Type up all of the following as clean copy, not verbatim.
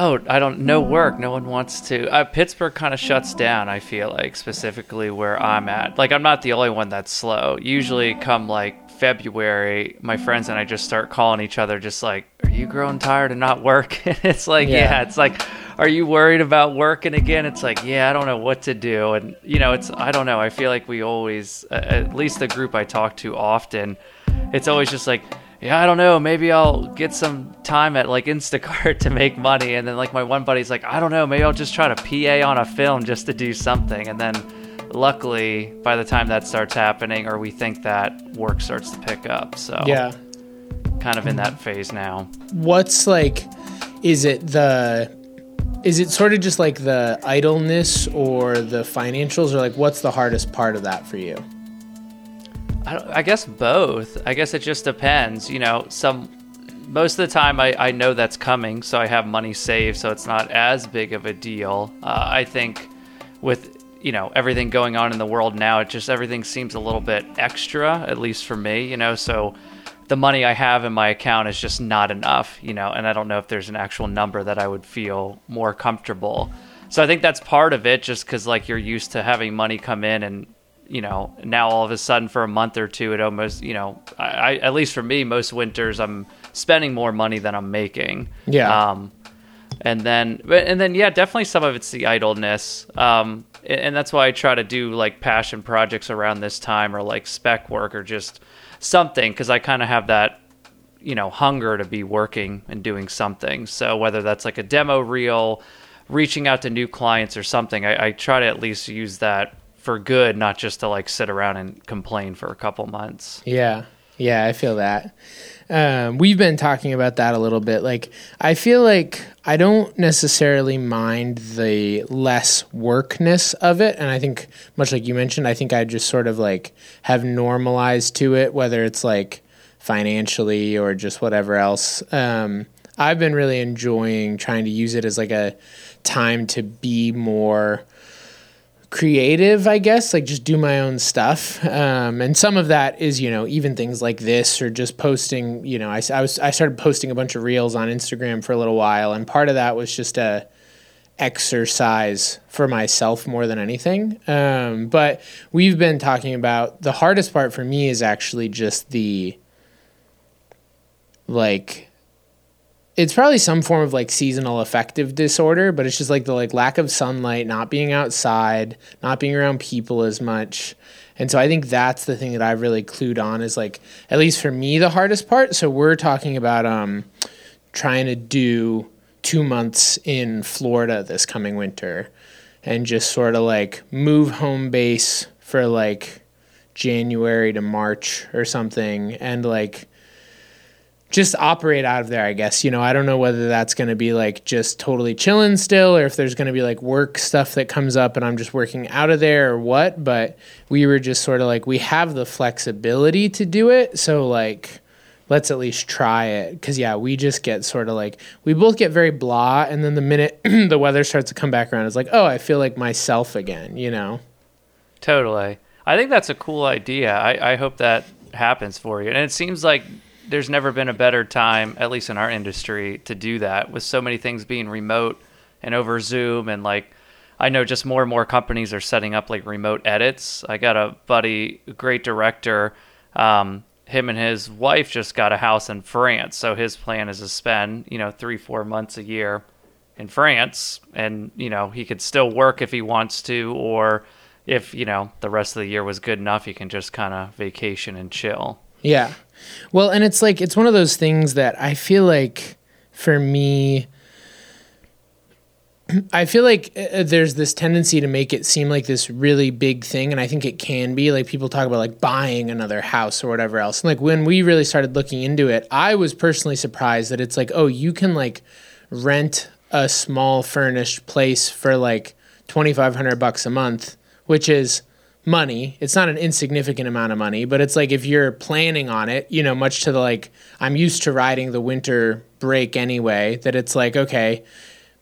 Oh, I don't, no work. No one wants to. Pittsburgh kind of shuts down, I feel like, specifically where I'm at. Like, I'm not the only one that's slow. Usually come, like, February, my friends and I just start calling each other just like, are you growing tired of not work? And it's like, yeah, it's like, are you worried about working again? It's like, yeah, I don't know what to do. And, you know, it's, I don't know. I feel like we always, at least the group I talk to often, it's always just like, yeah, I don't know. Maybe I'll get some time at like Instacart to make money. And then like my one buddy's like, I don't know. Maybe I'll just try to PA on a film just to do something. And then luckily by the time that starts happening, or we think that, work starts to pick up. So yeah, kind of in that phase now. What's like, is it sort of just like the idleness or the financials, or like what's the hardest part of that for you? I guess both. I guess it just depends, you know. Most of the time I know that's coming, so I have money saved, so it's not as big of a deal. I think with, you know, everything going on in the world now, it just, everything seems a little bit extra, at least for me, you know, so the money I have in my account is just not enough, you know, and I don't know if there's an actual number that I would feel more comfortable. So I think that's part of it, just because like you're used to having money come in, and, you know, now all of a sudden for a month or two, it almost, you know, I at least for me, most winters I'm spending more money than I'm making. Yeah. And then, yeah, definitely some of it's the idleness. And that's why I try to do like passion projects around this time, or like spec work, or just something, because I kind of have that, you know, hunger to be working and doing something. So whether that's like a demo reel, reaching out to new clients or something, I try to at least use that for good, not just to like sit around and complain for a couple months. Yeah. Yeah, I feel that. We've been talking about that a little bit. Like, I feel like I don't necessarily mind the less workness of it. And I think, much like you mentioned, I think I just sort of like have normalized to it, whether it's like financially or just whatever else. I've been really enjoying trying to use it as like a time to be more creative, I guess, like just do my own stuff. And some of that is, you know, even things like this, or just posting, you know, I started posting a bunch of reels on Instagram for a little while. And part of that was just a exercise for myself more than anything. But we've been talking about the hardest part for me is actually just the, like, it's probably some form of like seasonal affective disorder, but it's just like the like lack of sunlight, not being outside, not being around people as much. And so I think that's the thing that I've really clued on is like, at least for me, the hardest part. So we're talking about trying to do 2 months in Florida this coming winter, and just sort of like move home base for like January to March or something, and like just operate out of there, I guess. You know, I don't know whether that's going to be like just totally chilling still, or if there's going to be like work stuff that comes up and I'm just working out of there or what, but we were just sort of like, we have the flexibility to do it. So like, let's at least try it. Cause yeah, we just get sort of like, we both get very blah. And then the minute the weather starts to come back around, it's like, oh, I feel like myself again, you know? Totally. I think that's a cool idea. I hope that happens for you. And it seems like there's never been a better time, at least in our industry, to do that, with so many things being remote and over Zoom. And like, I know just more and more companies are setting up like remote edits. I got a buddy, a great director. Him and his wife just got a house in France. So his plan is to spend, you know, 3-4 months a year in France, and, you know, he could still work if he wants to, or if, you know, the rest of the year was good enough, he can just kind of vacation and chill. Yeah. Well, and it's like, it's one of those things that I feel like for me, I feel like there's this tendency to make it seem like this really big thing. And I think it can be like, people talk about like buying another house or whatever else. And like when we really started looking into it, I was personally surprised that it's like, oh, you can like rent a small furnished place for like $2,500 a month, which is money. It's not an insignificant amount of money, but it's like if you're planning on it, you know, much to the like, I'm used to riding the winter break anyway, that it's like, okay,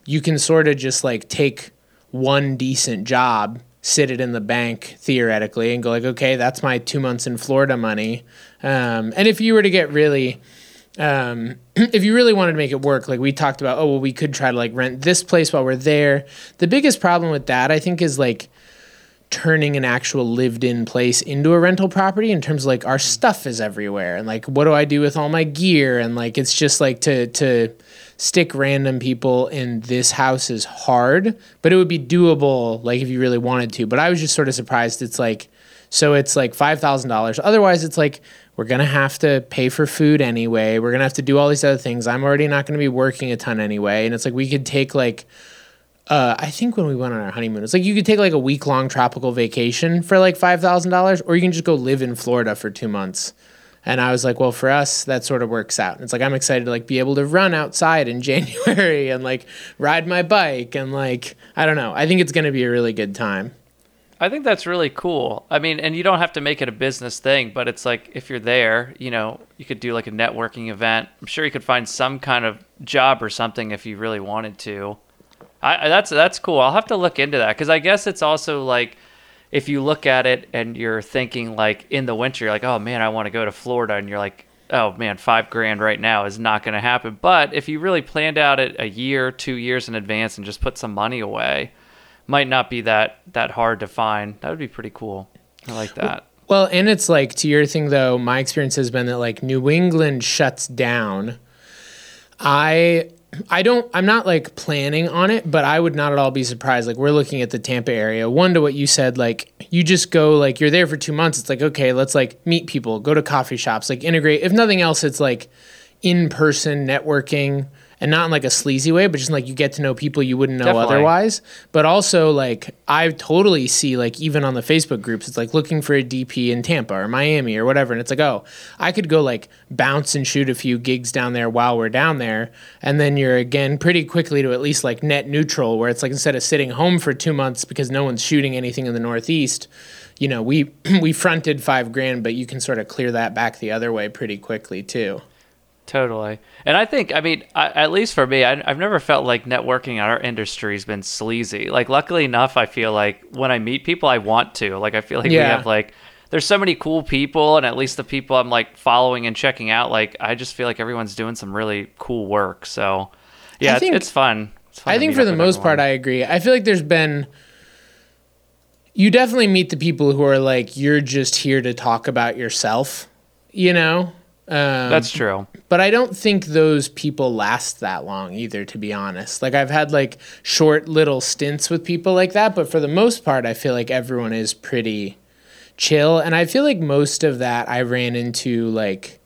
you can sort of just like take one decent job, sit it in the bank theoretically, and go like, okay, that's my 2 months in Florida money. And if you were to get really if you really wanted to make it work, like we talked about, oh, well, we could try to like rent this place while we're there. The biggest problem with that, I think, is like turning an actual lived in place into a rental property in terms of like our stuff is everywhere. And like, what do I do with all my gear? And like, it's just like to stick random people in this house is hard, but it would be doable. Like if you really wanted to, but I was just sort of surprised. It's like, so it's like $5,000. Otherwise it's like, we're going to have to pay for food anyway. We're going to have to do all these other things. I'm already not going to be working a ton anyway. And it's like, we could take like, I think when we went on our honeymoon, it's like you could take like a week-long tropical vacation for like $5,000, or you can just go live in Florida for 2 months. And I was like, well, for us, that sort of works out. And it's like I'm excited to like be able to run outside in January and like ride my bike and like, I don't know. I think it's going to be a really good time. I think that's really cool. I mean, and you don't have to make it a business thing, but it's like if you're there, you know, you could do like a networking event. I'm sure you could find some kind of job or something if you really wanted to. That's cool. I'll have to look into that, because I guess it's also like if you look at it and you're thinking like in the winter, you're like, oh man, I want to go to Florida, and you're like, oh man, $5,000 right now is not going to happen. But if you really planned out it a year, 2 years in advance, and just put some money away, might not be that hard to find. That would be pretty cool. I like that. Well, and it's like, to your thing though, my experience has been that like New England shuts down. I'm not like planning on it, but I would not at all be surprised. Like we're looking at the Tampa area. One, to what you said, like you just go, like you're there for 2 months. It's like, okay, let's like meet people, go to coffee shops, like integrate. If nothing else, it's like in-person networking, and not in like a sleazy way, but just like you get to know people you wouldn't know otherwise. But also like I totally see like even on the Facebook groups, it's like looking for a DP in Tampa or Miami or whatever. And it's like, oh, I could go like bounce and shoot a few gigs down there while we're down there. And then you're again pretty quickly to at least like net neutral, where it's like instead of sitting home for 2 months because no one's shooting anything in the Northeast, you know, we fronted $5,000, but you can sort of clear that back the other way pretty quickly too. Totally. And I think, I mean, at least for me, I've never felt like networking in our industry has been sleazy. Like, luckily enough, I feel like when I meet people, I want to. Like, I feel like we have, like, there's so many cool people, and at least the people I'm, like, following and checking out, like, I just feel like everyone's doing some really cool work. So, yeah, it's fun. It's fun. I think for the most part, I agree. I feel like there's been... You definitely meet the people who are, like, you're just here to talk about yourself, you know? That's true. But I don't think those people last that long either, to be honest. Like I've had like short little stints with people like that, but for the most part, I feel like everyone is pretty chill. And I feel like most of that I ran into like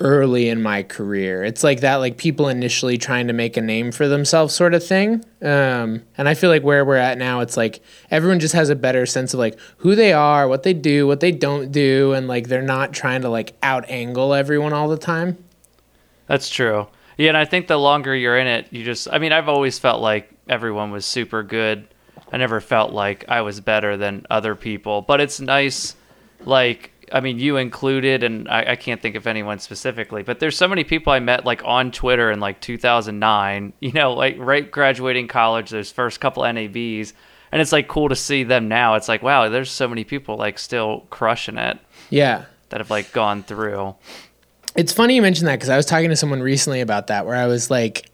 early in my career. It's like that, like people initially trying to make a name for themselves sort of thing. And I feel like where we're at now, it's like everyone just has a better sense of like who they are, what they do, what they don't do, and like they're not trying to like out angle everyone all the time. That's true. Yeah, and I think the longer you're in it, you just, I mean, I've always felt like everyone was super good. I never felt like I was better than other people, but it's nice, like, I mean, you included, and I can't think of anyone specifically, but there's so many people I met like on Twitter in like 2009, you know, like right graduating college, those first couple NABs. And it's like cool to see them now. It's like, wow, there's so many people like still crushing it. Yeah. That have like gone through. It's funny you mentioned that, because I was talking to someone recently about that, where I was like,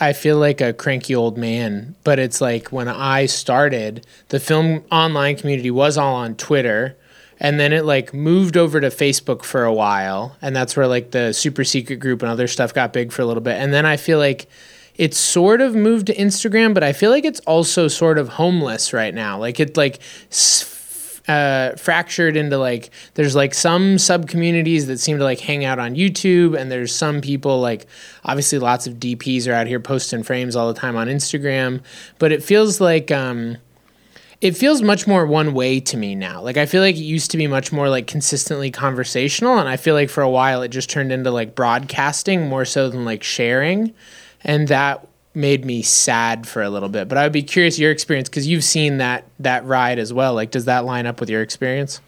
I feel like a cranky old man, but it's like when I started, the film online community was all on Twitter. And then it like moved over to Facebook for a while. And that's where like the super secret group and other stuff got big for a little bit. And then I feel like it's sort of moved to Instagram, but I feel like it's also sort of homeless right now. Like it like fractured into like, there's like some sub communities that seem to like hang out on YouTube. And there's some people like, obviously lots of DPs are out here posting frames all the time on Instagram, but it feels like, it feels much more one way to me now. Like I feel like it used to be much more like consistently conversational, and I feel like for a while it just turned into like broadcasting more so than like sharing, and that made me sad for a little bit. But I would be curious your experience, because you've seen that ride as well. Like, does that line up with your experience?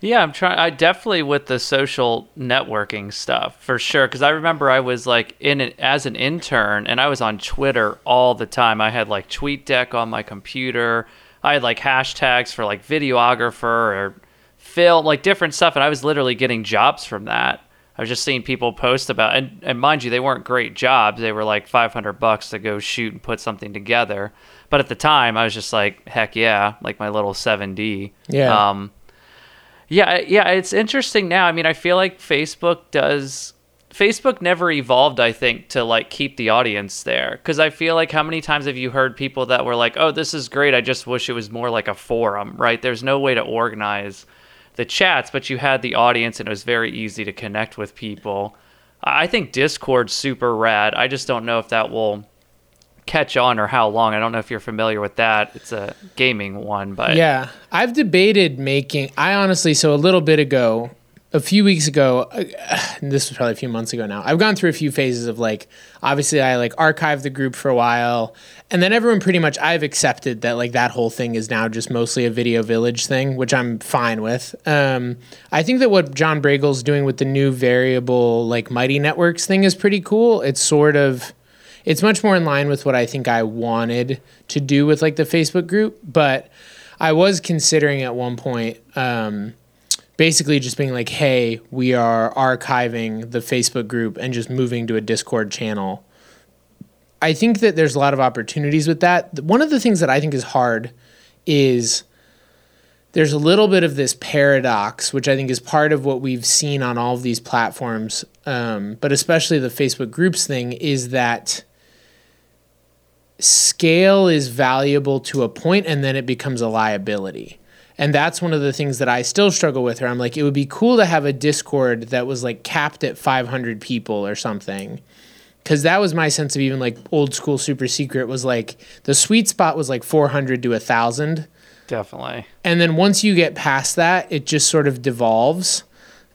Yeah, I definitely with the social networking stuff for sure. Because I remember I was like in it as an intern, and I was on Twitter all the time. I had like TweetDeck on my computer. I had like hashtags for like videographer or film, like different stuff. And I was literally getting jobs from that. I was just seeing people post about, and mind you, they weren't great jobs. They were like $500 to go shoot and put something together. But at the time, I was just like, heck yeah, like my little 7D. Yeah. Yeah, it's interesting now. I mean, I feel like Facebook never evolved, I think, to like keep the audience there. Because I feel like how many times have you heard people that were like, oh, this is great, I just wish it was more like a forum, right? There's no way to organize the chats, but you had the audience and it was very easy to connect with people. I think Discord's super rad. I just don't know if that will catch on or how long. I don't know if you're familiar with that. It's a gaming one, but yeah, I've debated making, I honestly, so a few weeks ago, this was probably a few months ago now, I've gone through a few phases of like, obviously I like archived the group for a while, and then everyone pretty much, I've accepted that like that whole thing is now just mostly a video village thing, which I'm fine with. I think that what John Bragel's doing with the new variable like Mighty Networks thing is pretty cool. It's much more in line with what I think I wanted to do with like the Facebook group, but I was considering at one point, basically just being like, hey, we are archiving the Facebook group and just moving to a Discord channel. I think that there's a lot of opportunities with that. One of the things that I think is hard is there's a little bit of this paradox, which I think is part of what we've seen on all of these platforms, but especially the Facebook groups thing, is that scale is valuable to a point and then it becomes a liability. And that's one of the things that I still struggle with, where I'm like, it would be cool to have a Discord that was like capped at 500 people or something. Cause that was my sense of even like old school Super Secret, was like the sweet spot was like 400 to 1,000. Definitely. And then once you get past that, it just sort of devolves.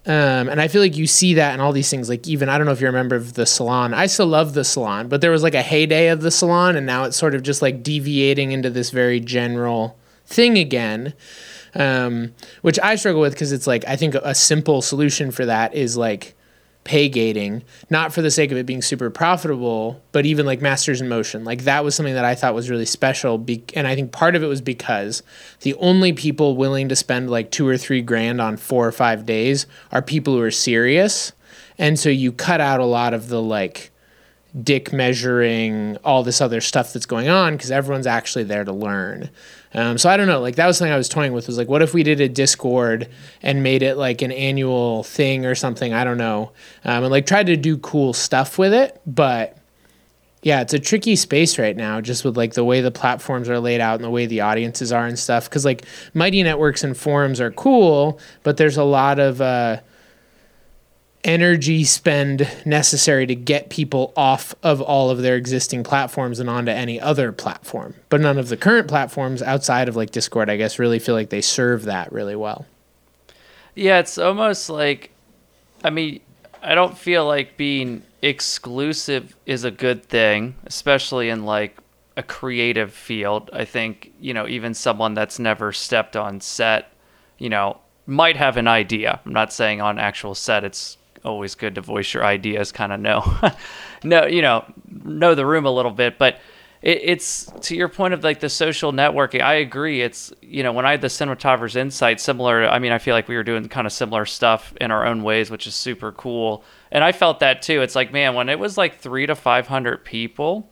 And I feel like you see that in all these things. Like even, I don't know if you remember the Salon. I still love the Salon, but there was like a heyday of the Salon, and now it's sort of just like deviating into this very general thing again, which I struggle with, because it's like, I think a simple solution for that is like pay gating, not for the sake of it being super profitable, but even like Masters in Motion, like that was something that I thought was really special, and I think part of it was because the only people willing to spend like $2,000 or $3,000 on 4 or 5 days are people who are serious, and so you cut out a lot of the like dick measuring, all this other stuff that's going on, because everyone's actually there to learn. So I don't know, like that was something I was toying with, was like, what if we did a Discord and made it like an annual thing or something? I don't know. And like tried to do cool stuff with it, but yeah, it's a tricky space right now, just with like the way the platforms are laid out and the way the audiences are and stuff. Cause like Mighty Networks and forums are cool, but there's a lot of, energy spend necessary to get people off of all of their existing platforms and onto any other platform. But none of the current platforms outside of like Discord, I guess, really feel like they serve that really well. Yeah, it's almost like, I mean, I don't feel like being exclusive is a good thing, especially in like a creative field. I think, you know, even someone that's never stepped on set, you know, might have an idea. I'm not saying on actual set it's always good to voice your ideas, kind of know the room a little bit, but it's to your point of like the social networking. I agree. It's, you know, when I had the Cinematographer's Insight, similar, I mean, I feel like we were doing kind of similar stuff in our own ways, which is super cool. And I felt that too. It's like, man, when it was like 300 to 500 people,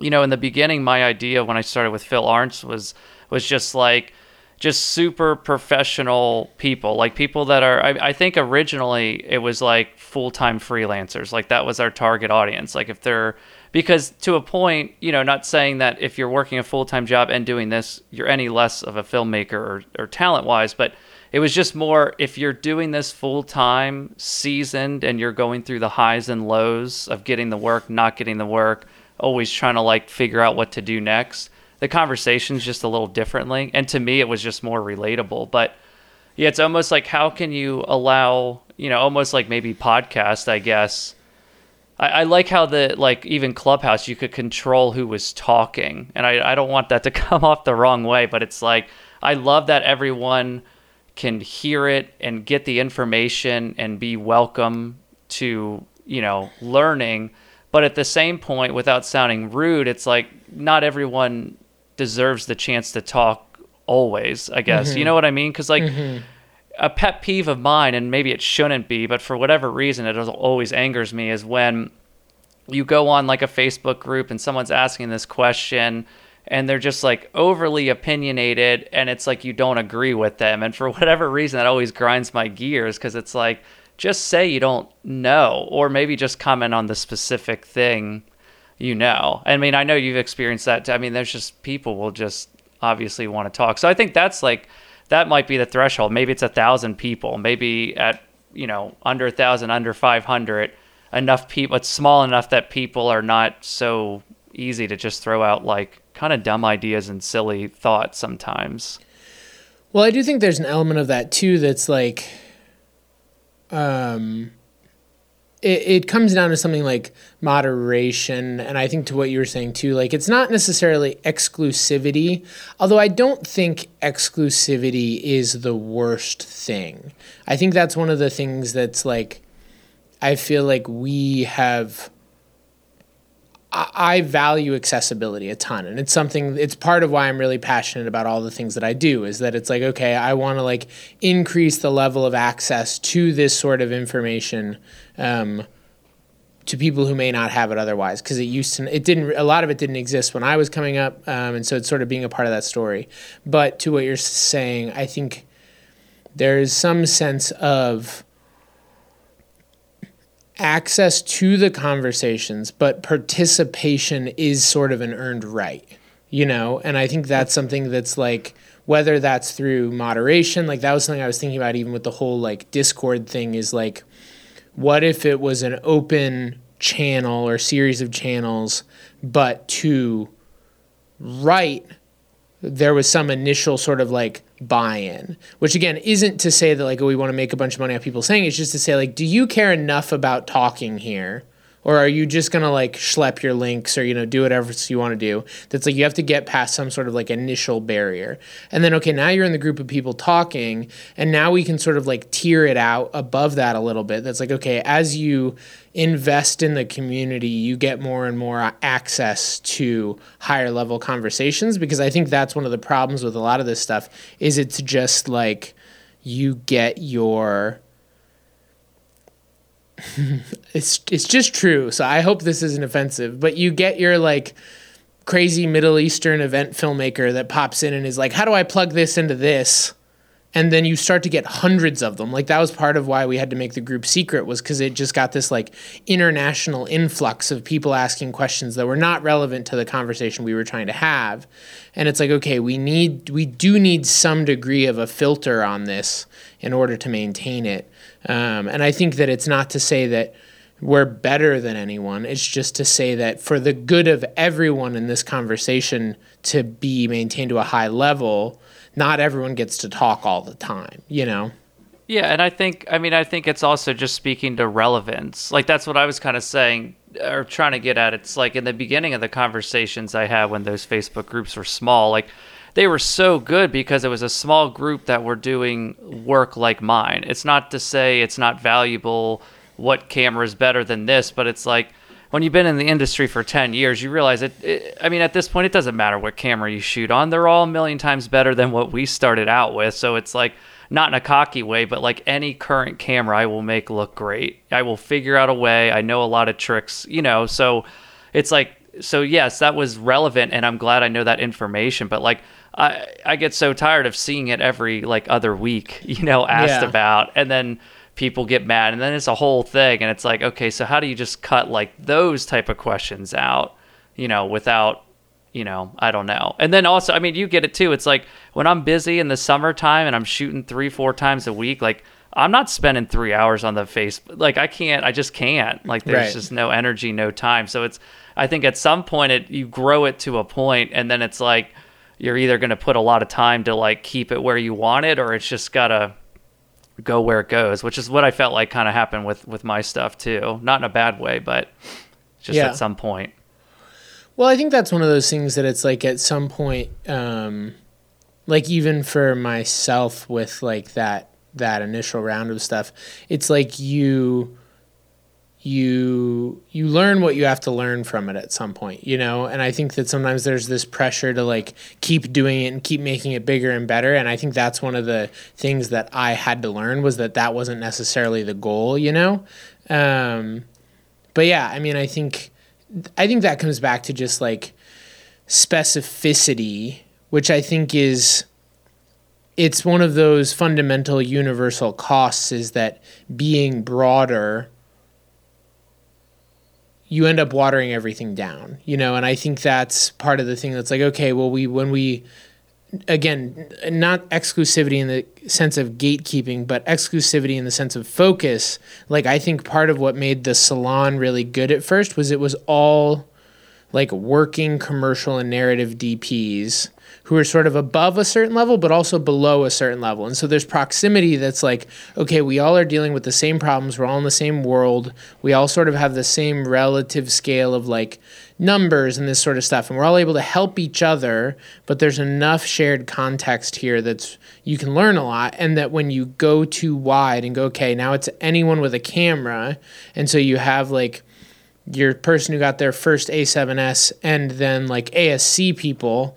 you know, in the beginning, my idea when I started with Phil Arntz was just like, just super professional people, like people that are, I think originally it was like full-time freelancers. Like that was our target audience. Like if they're, because to a point, you know, not saying that if you're working a full-time job and doing this, you're any less of a filmmaker or talent-wise, but it was just more, if you're doing this full-time, seasoned, and you're going through the highs and lows of getting the work, not getting the work, always trying to like figure out what to do next, the conversation's just a little differently. And to me, it was just more relatable. But yeah, it's almost like, how can you allow, you know, almost like maybe podcast, I guess. I like how the, like even Clubhouse, you could control who was talking. And I don't want that to come off the wrong way, but it's like, I love that everyone can hear it and get the information and be welcome to, you know, learning. But at the same point, without sounding rude, it's like not everyone deserves the chance to talk always, I guess. Mm-hmm. You know what I mean? Because like, mm-hmm. a pet peeve of mine, and maybe it shouldn't be, but for whatever reason, it always angers me, is when you go on like a Facebook group and someone's asking this question and they're just like overly opinionated, and it's like you don't agree with them. And for whatever reason, that always grinds my gears, because it's like, just say you don't know, or maybe just comment on the specific thing you know. I mean, I know you've experienced that too. I mean, there's just people will just obviously want to talk. So I think that's like, that might be the threshold. Maybe it's 1,000 people, maybe at, you know, under 1,000, under 500, enough people, it's small enough that people are not so easy to just throw out like kind of dumb ideas and silly thoughts sometimes. Well, I do think there's an element of that too. That's like, it comes down to something like moderation. And I think to what you were saying too, like it's not necessarily exclusivity, although I don't think exclusivity is the worst thing. I think that's one of the things that's like, I feel like we have, I value accessibility a ton. And it's something, it's part of why I'm really passionate about all the things that I do, is that it's like, okay, I want to like increase the level of access to this sort of information to people who may not have it otherwise. Cause it used to, it didn't, a lot of it didn't exist when I was coming up. And so it's sort of being a part of that story. But to what you're saying, I think there is some sense of access to the conversations, but participation is sort of an earned right, you know? And I think that's something that's like, whether that's through moderation, like that was something I was thinking about even with the whole like Discord thing, is like, what if it was an open channel or series of channels, but to write, there was some initial sort of like buy-in, which again, isn't to say that like, oh, we want to make a bunch of money off people saying, it's just to say like, do you care enough about talking here? Or are you just going to like schlep your links or, you know, do whatever you want to do? That's like, you have to get past some sort of like initial barrier. And then, okay, now you're in the group of people talking, and now we can sort of like tier it out above that a little bit. That's like, okay, as you invest in the community, you get more and more access to higher level conversations, because I think that's one of the problems with a lot of this stuff, is it's just like you get your it's just true. So I hope this isn't offensive, but you get your like crazy Middle Eastern event filmmaker that pops in and is like, how do I plug this into this? And then you start to get hundreds of them. Like that was part of why we had to make the group secret, was because it just got this like international influx of people asking questions that were not relevant to the conversation we were trying to have. And it's like, okay, we do need some degree of a filter on this in order to maintain it. And I think that it's not to say that we're better than anyone. It's just to say that for the good of everyone in this conversation to be maintained to a high level, not everyone gets to talk all the time, you know? Yeah. And I think it's also just speaking to relevance. Like that's what I was kind of saying or trying to get at. It's like in the beginning of the conversations I had when those Facebook groups were small, like they were so good because it was a small group that were doing work like mine. It's not to say it's not valuable, what camera is better than this, but it's like when you've been in the industry for 10 years, you realize it I mean, at this point, it doesn't matter what camera you shoot on. They're all a million times better than what we started out with. So it's like, not in a cocky way, but like any current camera I will make look great. I will figure out a way. I know a lot of tricks, you know, so it's like, so yes, that was relevant, and I'm glad I know that information, but like, I get so tired of seeing it every like other week, you know, asked about, and then people get mad, and then it's a whole thing. And it's like, okay, so how do you just cut like those type of questions out, you know, without, you know, I don't know. And then also, I mean, you get it too. It's like when I'm busy in the summertime and I'm shooting 3-4 times a week, like I'm not spending 3 hours on the Facebook. Like I just can't, like there's just no energy, no time. So it's, I think at some point you grow it to a point, and then it's like, you're either going to put a lot of time to like keep it where you want it, or it's just got to go where it goes, which is what I felt like kind of happened with my stuff too. Not in a bad way, but just at some point. Well, I think that's one of those things that it's like at some point, like even for myself with like that initial round of stuff, it's like you... you learn what you have to learn from it at some point, you know? And I think that sometimes there's this pressure to like keep doing it and keep making it bigger and better. And I think that's one of the things that I had to learn was that that wasn't necessarily the goal, you know? But yeah, I mean, I think that comes back to just like specificity, which I think is, it's one of those fundamental universal costs, is that being broader, you end up watering everything down, you know? And I think that's part of the thing that's like, okay, well, when we, again, not exclusivity in the sense of gatekeeping, but exclusivity in the sense of focus. Like, I think part of what made the salon really good at first was it was all like working commercial and narrative DPs who are sort of above a certain level, but also below a certain level. And so there's proximity that's like, okay, we all are dealing with the same problems. We're all in the same world. We all sort of have the same relative scale of like numbers and this sort of stuff. And we're all able to help each other, but there's enough shared context here that's, you can learn a lot. And that when you go too wide and go, okay, now it's anyone with a camera. And so you have like your person who got their first A7S and then like ASC people,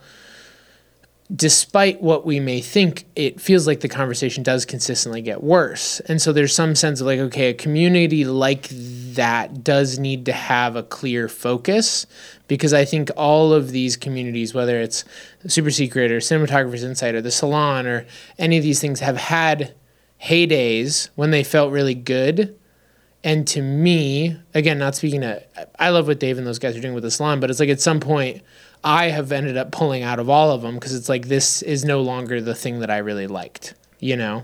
despite what we may think, it feels like the conversation does consistently get worse. And so there's some sense of like, okay, a community like that does need to have a clear focus, because I think all of these communities, whether it's Super Secret or Cinematographer's Insight or the Salon or any of these things, have had heydays when they felt really good. And to me, again, not speaking to, I love what Dave and those guys are doing with the Salon, but it's like at some point I have ended up pulling out of all of them because it's like, this is no longer the thing that I really liked, you know?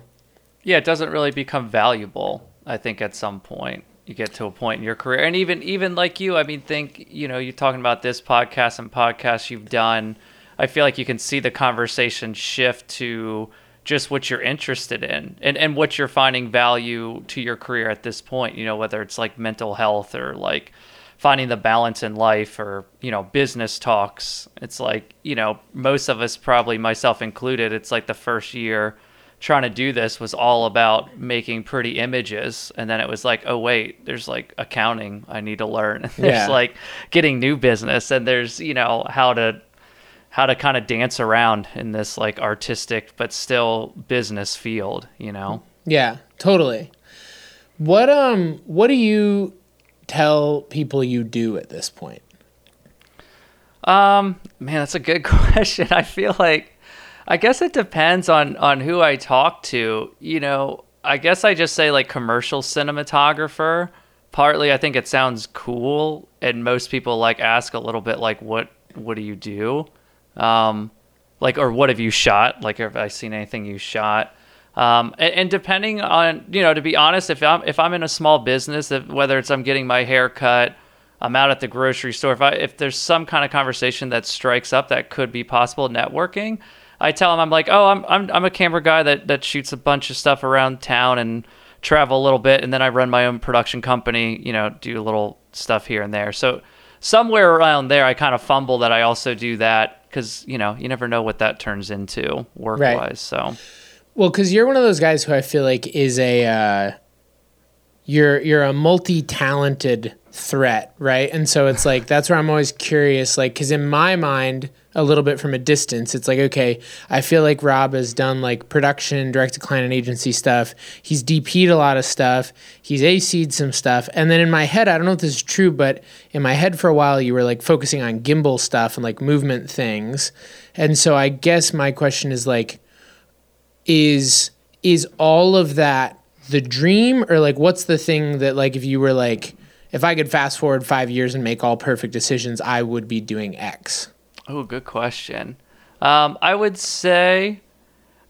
Yeah, it doesn't really become valuable. I think at some point you get to a point in your career, and even like you, I mean, think, you know, you're talking about this podcast and podcasts you've done. I feel like you can see the conversation shift to just what you're interested in and what you're finding value to your career at this point, you know, whether it's like mental health or like finding the balance in life or, you know, business talks. It's like, you know, most of us, probably myself included, it's like the first year trying to do this was all about making pretty images. And then it was like, oh, wait, there's like accounting I need to learn. And there's like getting new business, and there's, you know, how to kind of dance around in this like artistic but still business field, you know? Yeah, totally. What do you tell people you do at this point? Man, that's a good question. I feel like, I guess it depends on who I talk to. You know, I guess I just say like commercial cinematographer. Partly, I think it sounds cool, and most people like ask a little bit like, what do you do? Like, or what have you shot? Like, have I seen anything you shot? And depending on, you know, to be honest, if I'm in a small business, whether it's I'm getting my hair cut, I'm out at the grocery store, if there's some kind of conversation that strikes up that could be possible networking, I tell them, I'm like, oh, I'm a camera guy that shoots a bunch of stuff around town and travel a little bit, and then I run my own production company, you know, do little stuff here and there. So somewhere around there, I kind of fumble that I also do that, because, you know, you never know what that turns into work wise. Right. So. Well, because you're one of those guys who I feel like is you're a multi-talented threat, right? And so it's like, that's where I'm always curious, like, because in my mind, a little bit from a distance, it's like, okay, I feel like Rob has done like production, direct to client and agency stuff. He's DP'd a lot of stuff. He's AC'd some stuff. And then in my head, I don't know if this is true, but in my head for a while, you were like focusing on gimbal stuff and like movement things. And so I guess my question is like, is all of that the dream, or like, what's the thing that like, if you were like, if I could fast forward 5 years and make all perfect decisions, I would be doing X? Oh, good question. I would say,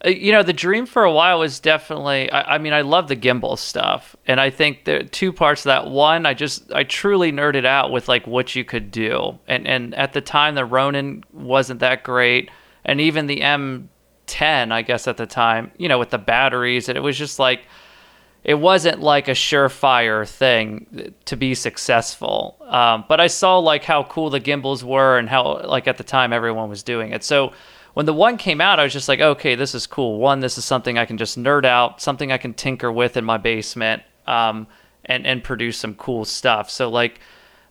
you know, the dream for a while was definitely, I mean, I love the gimbal stuff. And I think there are two parts to that. One, I truly nerded out with like what you could do. And at the time the Ronin wasn't that great. And even the M10, I guess at the time, you know, with the batteries, and it was just like, it wasn't like a surefire thing to be successful. But I saw like how cool the gimbals were and how like at the time everyone was doing it. So when the one came out, I was just like, okay, this is cool. One, this is something I can just nerd out, something I can tinker with in my basement. and produce some cool stuff. So like,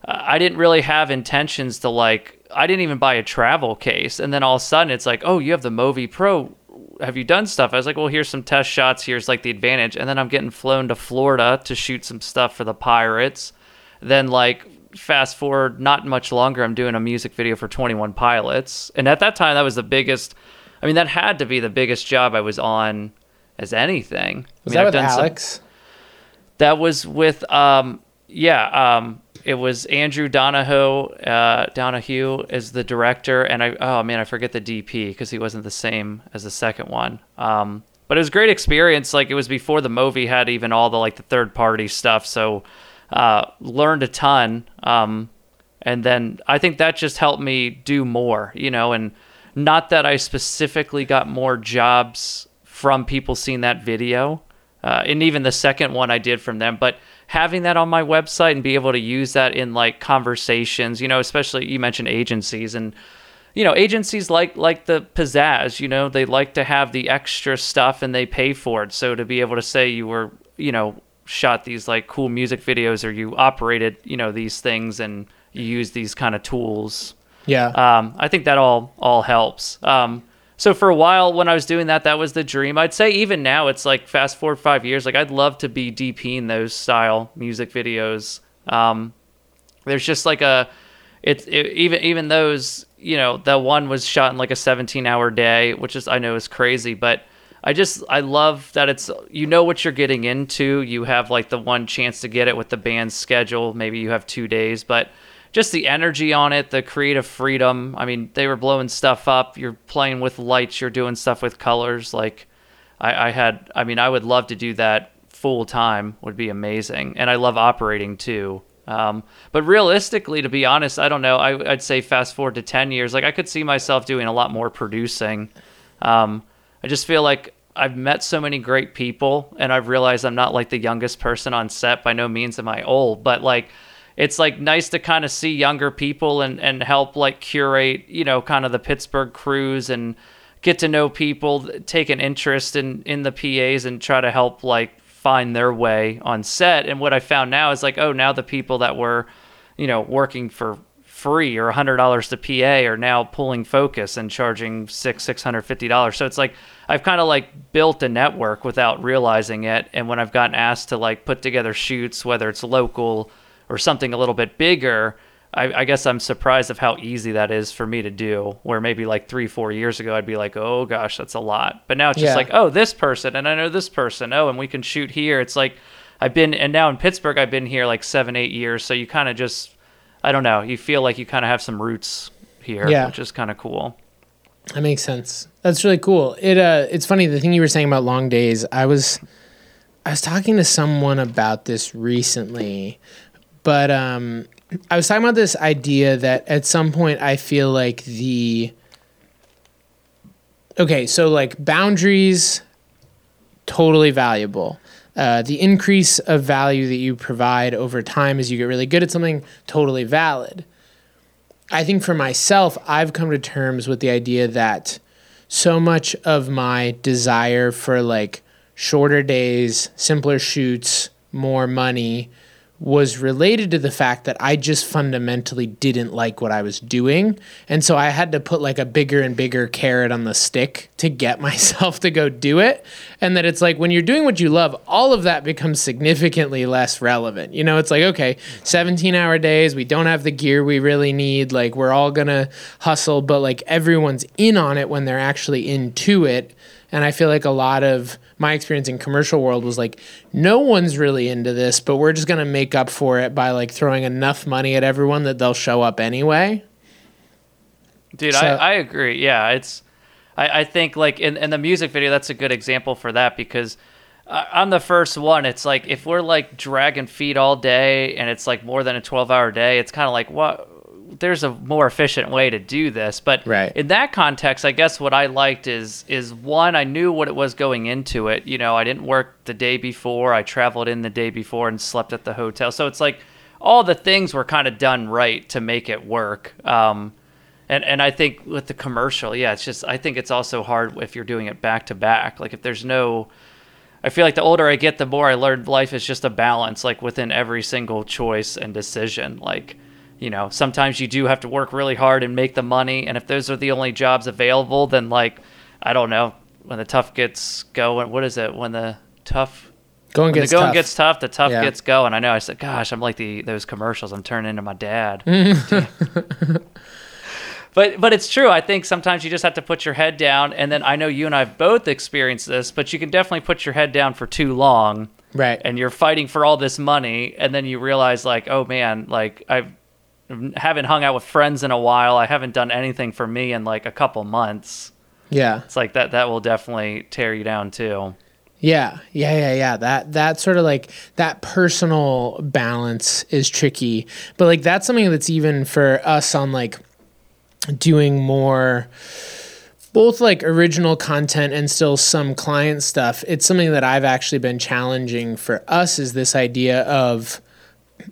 I didn't really have intentions to like, I didn't even buy a travel case. And then all of a sudden it's like, oh, you have the Movi Pro. Have you done stuff? I was like, well, here's some test shots. Here's like the advantage. And then I'm getting flown to Florida to shoot some stuff for the Pirates. Then like fast forward, not much longer, I'm doing a music video for 21 Pilots. And at that time, that was the biggest, I mean, that had to be the biggest job I was on as anything. Was that with Alex? That was with, it was Andrew Donahue is the director, and I forget the DP because he wasn't the same as the second one. But it was a great experience. Like, it was before the Movi had even all the like the third party stuff, so learned a ton. And then I think that just helped me do more, you know. And not that I specifically got more jobs from people seeing that video, and even the second one I did from them, but having that on my website and be able to use that in like conversations, you know, especially you mentioned agencies, and, you know, agencies like the pizzazz, you know, they like to have the extra stuff and they pay for it. So to be able to say you were, you know, shot these like cool music videos, or you operated, you know, these things and you use these kind of tools. Yeah. I think that all helps. So for a while when I was doing that, that was the dream. I'd say even now it's like fast forward 5 years, like I'd love to be DPing those style music videos. There's just like even those, you know, that one was shot in like a 17-hour day, which is, I know is crazy, but I love that it's, you know what you're getting into. You have like the one chance to get it with the band's schedule. Maybe you have 2 days, but just the energy on it, the creative freedom. I mean, they were blowing stuff up. You're playing with lights. You're doing stuff with colors. Like I would love to do that full time. Would be amazing. And I love operating too. But realistically, to be honest, I don't know. I'd say fast forward to 10 years. Like I could see myself doing a lot more producing. I just feel like I've met so many great people, and I've realized I'm not like the youngest person on set. By no means am I old, but like, it's like nice to kind of see younger people and help like curate, you know, kind of the Pittsburgh crews and get to know people, take an interest in the PAs and try to help like find their way on set. And what I found now is like, oh, now the people that were, you know, working for free or $100 to PA are now pulling focus and charging $650. So it's like, I've kind of like built a network without realizing it. And when I've gotten asked to like put together shoots, whether it's local or something a little bit bigger, I guess I'm surprised of how easy that is for me to do, where maybe like 3-4 years ago I'd be like, oh gosh, that's a lot. But now it's just like, oh, this person, and I know this person, oh, and we can shoot here. It's like, now in Pittsburgh, I've been here like 7-8 years. So you kind of just, I don't know, you feel like you kind of have some roots here, which is kind of cool. That makes sense. That's really cool. It's funny, the thing you were saying about long days, I was talking to someone about this recently. But I was talking about this idea that at some point I feel like like boundaries, totally valuable. The increase of value that you provide over time as you get really good at something, totally valid. I think for myself, I've come to terms with the idea that so much of my desire for like shorter days, simpler shoots, more money was related to the fact that I just fundamentally didn't like what I was doing. And so I had to put like a bigger and bigger carrot on the stick to get myself to go do it. And that it's like, when you're doing what you love, all of that becomes significantly less relevant. You know, it's like, okay, 17-hour days, we don't have the gear we really need. Like, we're all gonna hustle, but like everyone's in on it when they're actually into it. And I feel like a lot of my experience in commercial world was like, no one's really into this, but we're just going to make up for it by like throwing enough money at everyone that they'll show up anyway. Dude, so, I agree. Yeah. It's, I think like in the music video, that's a good example for that, because on the first one, it's like, if we're like dragging feet all day and it's like more than a 12-hour day, it's kind of like, what? There's a more efficient way to do this. But in that context, I guess what I liked is one, I knew what it was going into it. You know, I didn't work the day before. I traveled in the day before and slept at the hotel. So it's like all the things were kind of done right to make it work. And I think with the commercial, it's just, I think it's also hard if you're doing it back to back. Like if there's no, I feel like the older I get, the more I learn life is just a balance, like within every single choice and decision. Like, you know, sometimes you do have to work really hard and make the money. And if those are the only jobs available, then like, I don't know, when the tough gets going, what is it? When the tough gets tough, the tough gets going. I know. I said, gosh, I'm like those commercials. I'm turning into my dad. But it's true. I think sometimes you just have to put your head down. And then I know you and I have both experienced this, but you can definitely put your head down for too long. Right. And you're fighting for all this money. And then you realize like, oh man, like I haven't hung out with friends in a while. I haven't done anything for me in like a couple months. Yeah. It's like that will definitely tear you down too. Yeah. That sort of like that personal balance is tricky, but like that's something that's even for us on like, doing more both like original content and still some client stuff. It's something that I've actually been challenging for us is this idea of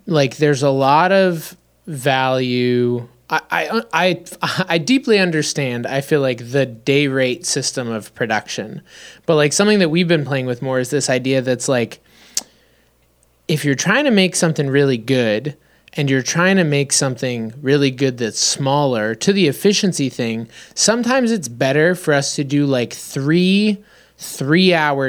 like, there's a lot of value. I deeply understand, I feel like, the day rate system of production, but like something that we've been playing with more is this idea that's like, if you're trying to make something really good, and you're trying to make something really good that's smaller, to the efficiency thing, sometimes it's better for us to do like three-hour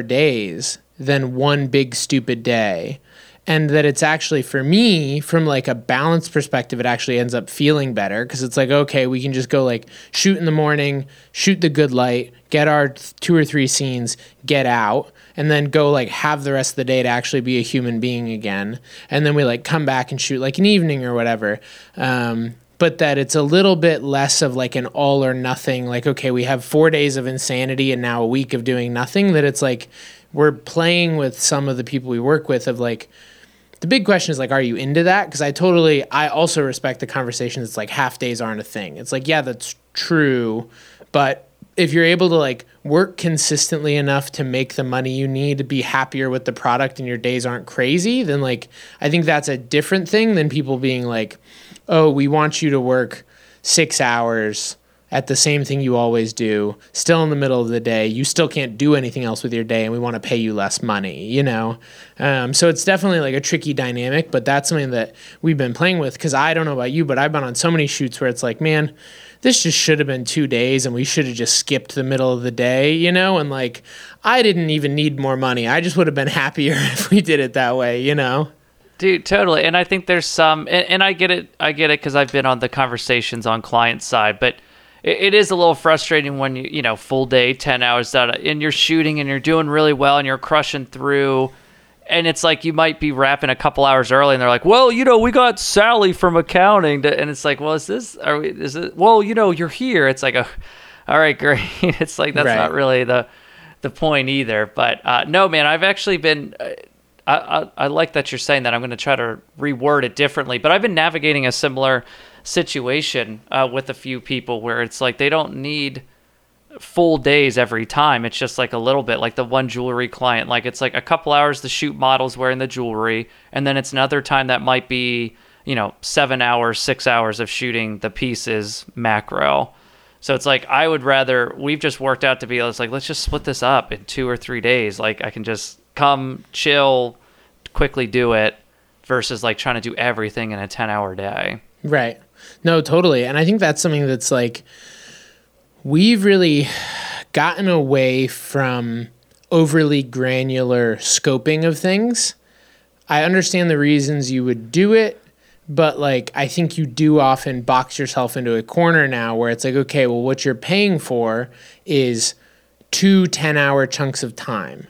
days than one big stupid day. And that it's actually, for me, from like a balance perspective, it actually ends up feeling better because it's like, okay, we can just go like shoot in the morning, shoot the good light, get our 2 or 3 scenes, get out, and then go like have the rest of the day to actually be a human being again. And then we like come back and shoot like an evening or whatever. But that it's a little bit less of like an all or nothing, like, okay, we have 4 days of insanity and now a week of doing nothing, that it's like we're playing with some of the people we work with of like, the big question is like, are you into that? Because I also respect the conversation. It's like half days aren't a thing. It's like, yeah, that's true. But if you're able to like work consistently enough to make the money you need to be happier with the product and your days aren't crazy, then like, I think that's a different thing than people being like, oh, we want you to work 6 hours at the same thing you always do, still in the middle of the day, you still can't do anything else with your day, and we want to pay you less money, you know? So it's definitely like a tricky dynamic, but that's something that we've been playing with, because I don't know about you, but I've been on so many shoots where it's like, man, this just should have been 2 days, and we should have just skipped the middle of the day, you know? And like, I didn't even need more money. I just would have been happier if we did it that way, you know? Dude, totally. And I think there's some, and I get it, because I've been on the conversations on client side, but it is a little frustrating when you know, full day, 10 hours done, and you're shooting and you're doing really well and you're crushing through. And it's like, you might be wrapping a couple hours early and they're like, well, you know, we got Sally from accounting to, and it's like, well, well, you know, you're here. It's like, all right, great. It's like, that's right. Not really the point either. But no, man, I've actually been, I like that you're saying that. I'm going to try to reword it differently, but I've been navigating a similar situation with a few people where it's like they don't need full days every time. It's just like a little bit, like the one jewelry client, like it's like a couple hours to shoot models wearing the jewelry, and then it's another time that might be, you know, 7 hours, 6 hours of shooting the pieces macro. So it's like, I would rather, we've just worked out to be, it's like, let's just split this up in 2 or 3 days. Like I can just come chill, quickly do it, versus like trying to do everything in a 10-hour day. Right. No, totally. And I think that's something that's like, we've really gotten away from overly granular scoping of things. I understand the reasons you would do it, but like, I think you do often box yourself into a corner now where it's like, okay, well, what you're paying for is 2 10-hour chunks of time.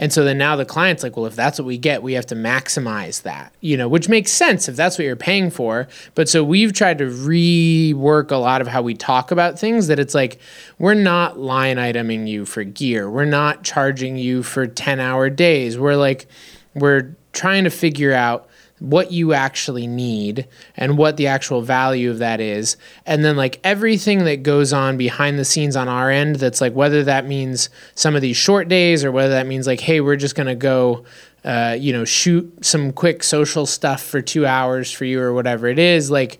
And so then now the client's like, well, if that's what we get, we have to maximize that, you know, which makes sense if that's what you're paying for. But so we've tried to rework a lot of how we talk about things, that it's like, we're not line iteming you for gear. We're not charging you for 10-hour days. We're trying to figure out what you actually need and what the actual value of that is. And then like everything that goes on behind the scenes on our end, that's like, whether that means some of these short days or whether that means like, hey, we're just going to go, you know, shoot some quick social stuff for 2 hours for you or whatever it is. Like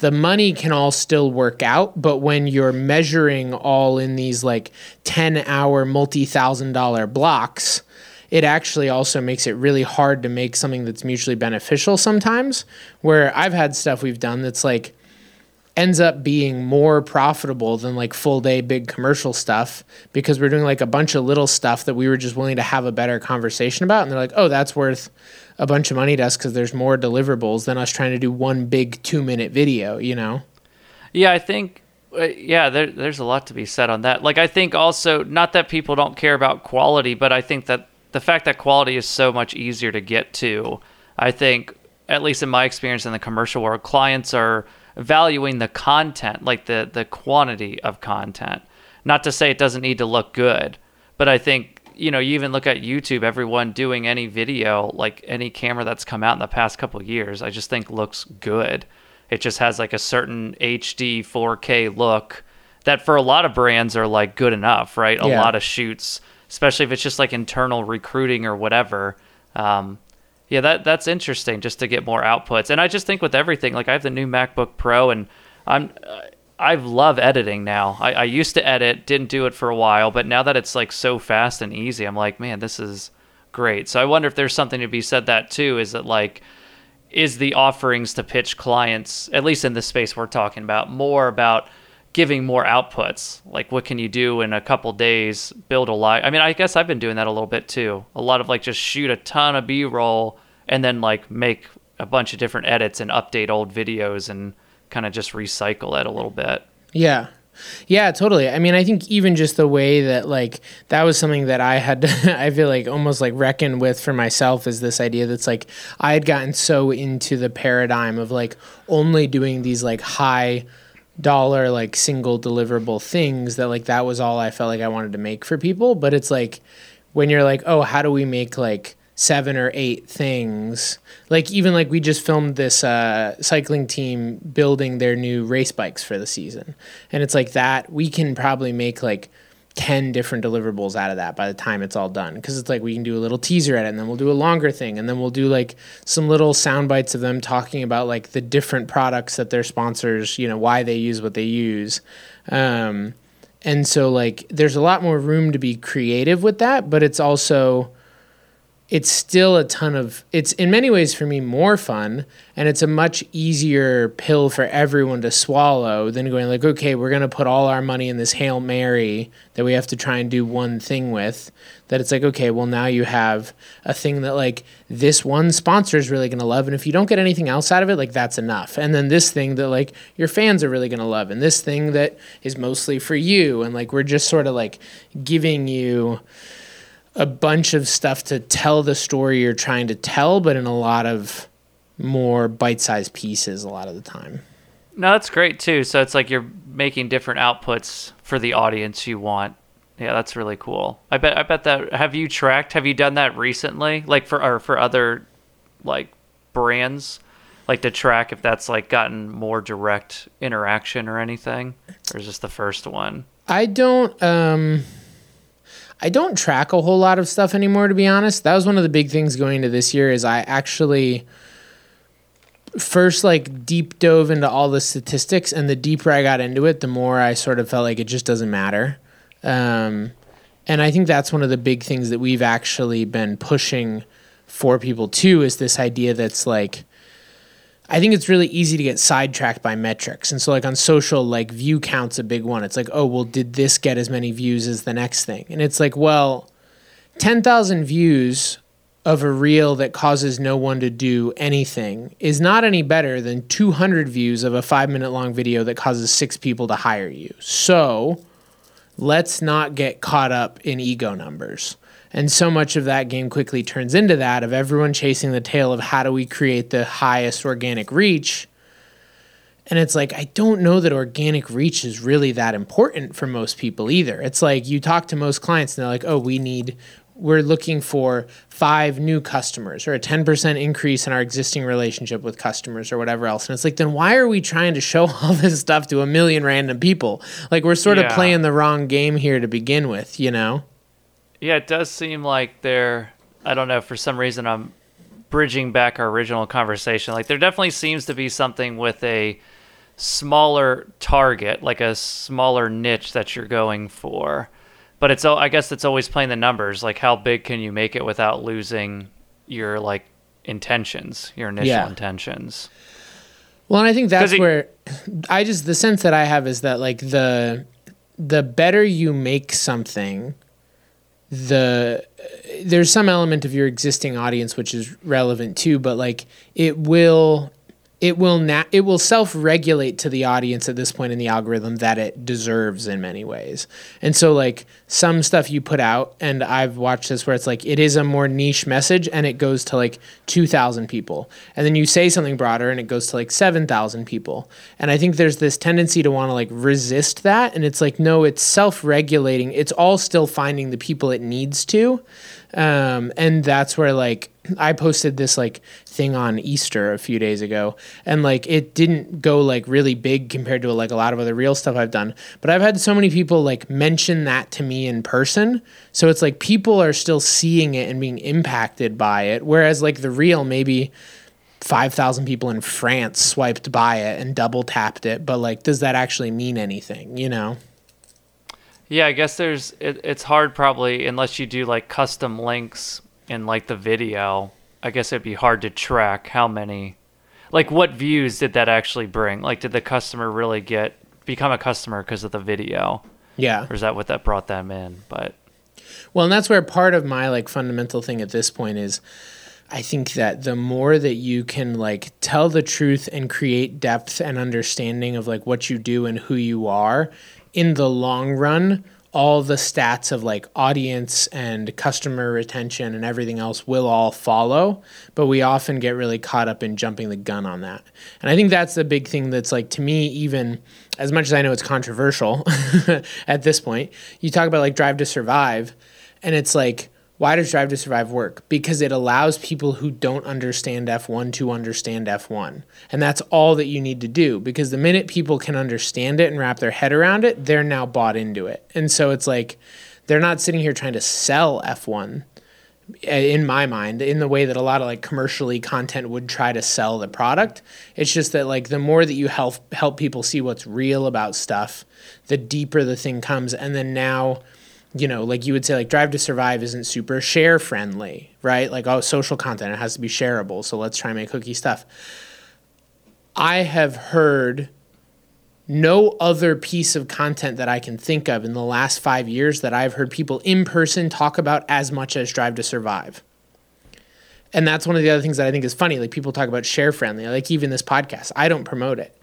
the money can all still work out. But when you're measuring all in these like 10-hour multi-$1,000 blocks, it actually also makes it really hard to make something that's mutually beneficial sometimes, where I've had stuff we've done that's like ends up being more profitable than like full day big commercial stuff, because we're doing like a bunch of little stuff that we were just willing to have a better conversation about. And they're like, oh, that's worth a bunch of money to us because there's more deliverables than us trying to do one big 2-minute video, you know? Yeah, I think, there's a lot to be said on that. Like, I think also, not that people don't care about quality, but I think that the fact that quality is so much easier to get to, I think, at least in my experience in the commercial world, clients are valuing the content, like the quantity of content. Not to say it doesn't need to look good, but I think, you know, you even look at YouTube, everyone doing any video, like any camera that's come out in the past couple of years, I just think looks good. It just has like a certain HD 4K look that for a lot of brands are like good enough, right? Yeah. A lot of shoots, especially if it's just like internal recruiting or whatever. Yeah, that's interesting, just to get more outputs. And I just think with everything, like I have the new MacBook Pro, and I love editing now. I used to edit, didn't do it for a while, but now that it's like so fast and easy, I'm like, man, this is great. So I wonder if there's something to be said that too, is that like, is the offerings to pitch clients, at least in the space we're talking about, more about giving more outputs? Like, what can you do in a couple days, build a live? I mean, I guess I've been doing that a little bit too. A lot of like just shoot a ton of B-roll and then like make a bunch of different edits and update old videos and kind of just recycle it a little bit. Yeah. Yeah, totally. I mean, I think even just the way that like that was something that I had to, I feel like almost like reckon with for myself, is this idea that's like I had gotten so into the paradigm of like only doing these like high dollar like single deliverable things that like that was all I felt like I wanted to make for people. But it's like when you're like, oh, how do we make like 7 or 8 things? Like even like we just filmed this cycling team building their new race bikes for the season, and it's like that we can probably make like 10 different deliverables out of that by the time it's all done, because it's like we can do a little teaser edit, and then we'll do a longer thing, and then we'll do like some little sound bites of them talking about like the different products that their sponsors, you know, why they use what they use. And so like there's a lot more room to be creative with that, but it's also it's in many ways for me more fun, and it's a much easier pill for everyone to swallow than going like, okay, we're going to put all our money in this Hail Mary that we have to try and do one thing with. That it's like, okay, well now you have a thing that like this one sponsor is really going to love, and if you don't get anything else out of it, like that's enough. And then this thing that like your fans are really going to love, and this thing that is mostly for you, and like we're just sort of like giving you a bunch of stuff to tell the story you're trying to tell, but in a lot of more bite-sized pieces a lot of the time. No, that's great too. So it's like you're making different outputs for the audience you want. Yeah, that's really cool. I bet that, have you done that recently? Like for other like brands, like to track if that's like gotten more direct interaction or anything, or is this the first one? I don't track a whole lot of stuff anymore, to be honest. That was one of the big things going into this year, is I actually first like deep dove into all the statistics, and the deeper I got into it, the more I sort of felt like it just doesn't matter. And I think that's one of the big things that we've actually been pushing for people too, is this idea that's like, I think it's really easy to get sidetracked by metrics. And so like on social, like view count's a big one. It's like, oh, well, did this get as many views as the next thing? And it's like, well, 10,000 views of a reel that causes no one to do anything is not any better than 200 views of a 5-minute long video that causes 6 people to hire you. So let's not get caught up in ego numbers. And so much of that game quickly turns into that of everyone chasing the tail of how do we create the highest organic reach. And it's like, I don't know that organic reach is really that important for most people either. It's like you talk to most clients and they're like, oh, we're looking for 5 new customers or a 10% increase in our existing relationship with customers or whatever else. And it's like, then why are we trying to show all this stuff to a million random people? Like we're sort of playing the wrong game here to begin with, you know? Yeah, it does seem like they're, I don't know, for some reason I'm bridging back our original conversation. Like there definitely seems to be something with a smaller target, like a smaller niche that you're going for, But it's, I guess it's always playing the numbers, like how big can you make it without losing your like intentions, your initial intentions. Well, and I think that's where I just, the sense that I have is that like the better you make something, there's some element of your existing audience which is relevant too, but like it will self-regulate to the audience at this point in the algorithm that it deserves in many ways. And so like some stuff you put out, and I've watched this where it's like, it is a more niche message and it goes to like 2,000 people. And then you say something broader and it goes to like 7,000 people. And I think there's this tendency to want to like resist that. And it's like, no, it's self-regulating. It's all still finding the people it needs to. And that's where like, I posted this like thing on Easter a few days ago, and like it didn't go like really big compared to like a lot of other real stuff I've done, but I've had so many people like mention that to me in person. So it's like people are still seeing it and being impacted by it. Whereas like the reel, maybe 5,000 people in France swiped by it and double tapped it. But like, does that actually mean anything, you know? Yeah, I guess it's hard probably unless you do like custom links in like the video. I guess it'd be hard to track how many, like what views did that actually bring? Like did the customer really become a customer because of the video? Yeah. Or is that what that brought them in? But well, and that's where part of my like fundamental thing at this point is I think that the more that you can like tell the truth and create depth and understanding of like what you do and who you are, in the long run, all the stats of like audience and customer retention and everything else will all follow, but we often get really caught up in jumping the gun on that. And I think that's the big thing that's like, to me, even as much as I know it's controversial at this point, you talk about like Drive to Survive, and it's like, why does Drive to Survive work? Because it allows people who don't understand F1 to understand F1. And that's all that you need to do, because the minute people can understand it and wrap their head around it, they're now bought into it. And so it's like, they're not sitting here trying to sell F1, in my mind, in the way that a lot of like commercially content would try to sell the product. It's just that like the more that you help people see what's real about stuff, the deeper the thing comes. And then now, you know, like you would say, like Drive to Survive isn't super share friendly, right? Like, oh, social content, it has to be shareable. So let's try and make hooky stuff. I have heard no other piece of content that I can think of in the last 5 years that I've heard people in person talk about as much as Drive to Survive. And that's one of the other things that I think is funny. Like people talk about share friendly, like even this podcast, I don't promote it.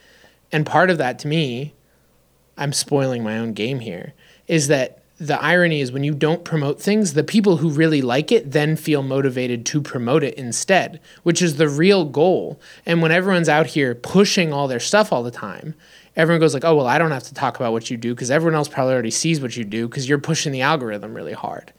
And part of that to me, I'm spoiling my own game here, is that the irony is when you don't promote things, the people who really like it then feel motivated to promote it instead, which is the real goal. And when everyone's out here pushing all their stuff all the time, everyone goes like, oh, well, I don't have to talk about what you do because everyone else probably already sees what you do because you're pushing the algorithm really hard.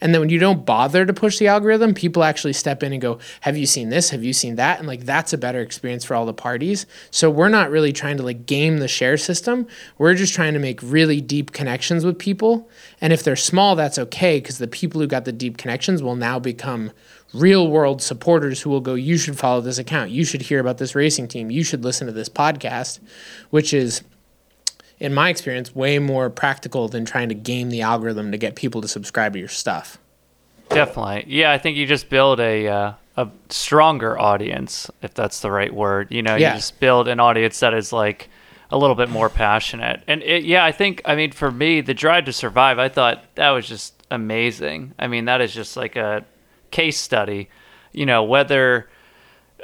And then when you don't bother to push the algorithm, people actually step in and go, have you seen this? Have you seen that? And like, that's a better experience for all the parties. So we're not really trying to like game the share system. We're just trying to make really deep connections with people. And if they're small, that's okay, because the people who got the deep connections will now become real world supporters who will go, you should follow this account. You should hear about this racing team. You should listen to this podcast, which is, in my experience, way more practical than trying to game the algorithm to get people to subscribe to your stuff. Definitely. Yeah, I think you just build a stronger audience, if that's the right word. You know, you just build an audience that is like a little bit more passionate. And I think for me, the Drive to Survive, I thought that was just amazing. I mean, that is just like a case study. You know, whether,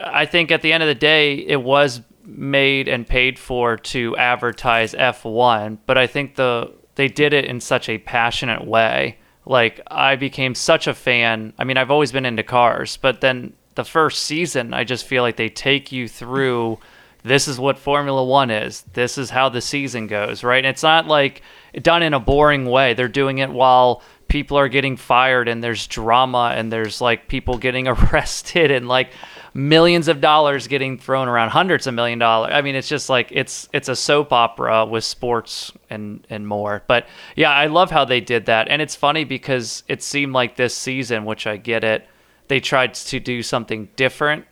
I think at the end of the day, it was made and paid for to advertise F1, but I think they did it in such a passionate way. Like, I became such a fan. I mean, I've always been into cars, but then the first season, I just feel like they take you through, this is what Formula One is, this is how the season goes, right? And it's not like done in a boring way. They're doing it while people are getting fired and there's drama and there's like people getting arrested and like millions of dollars getting thrown around, hundreds of $1 million. I mean, it's just like it's a soap opera with sports and more. But yeah, I love how they did that. And it's funny because it seemed like this season, which I get it, they tried to do something different.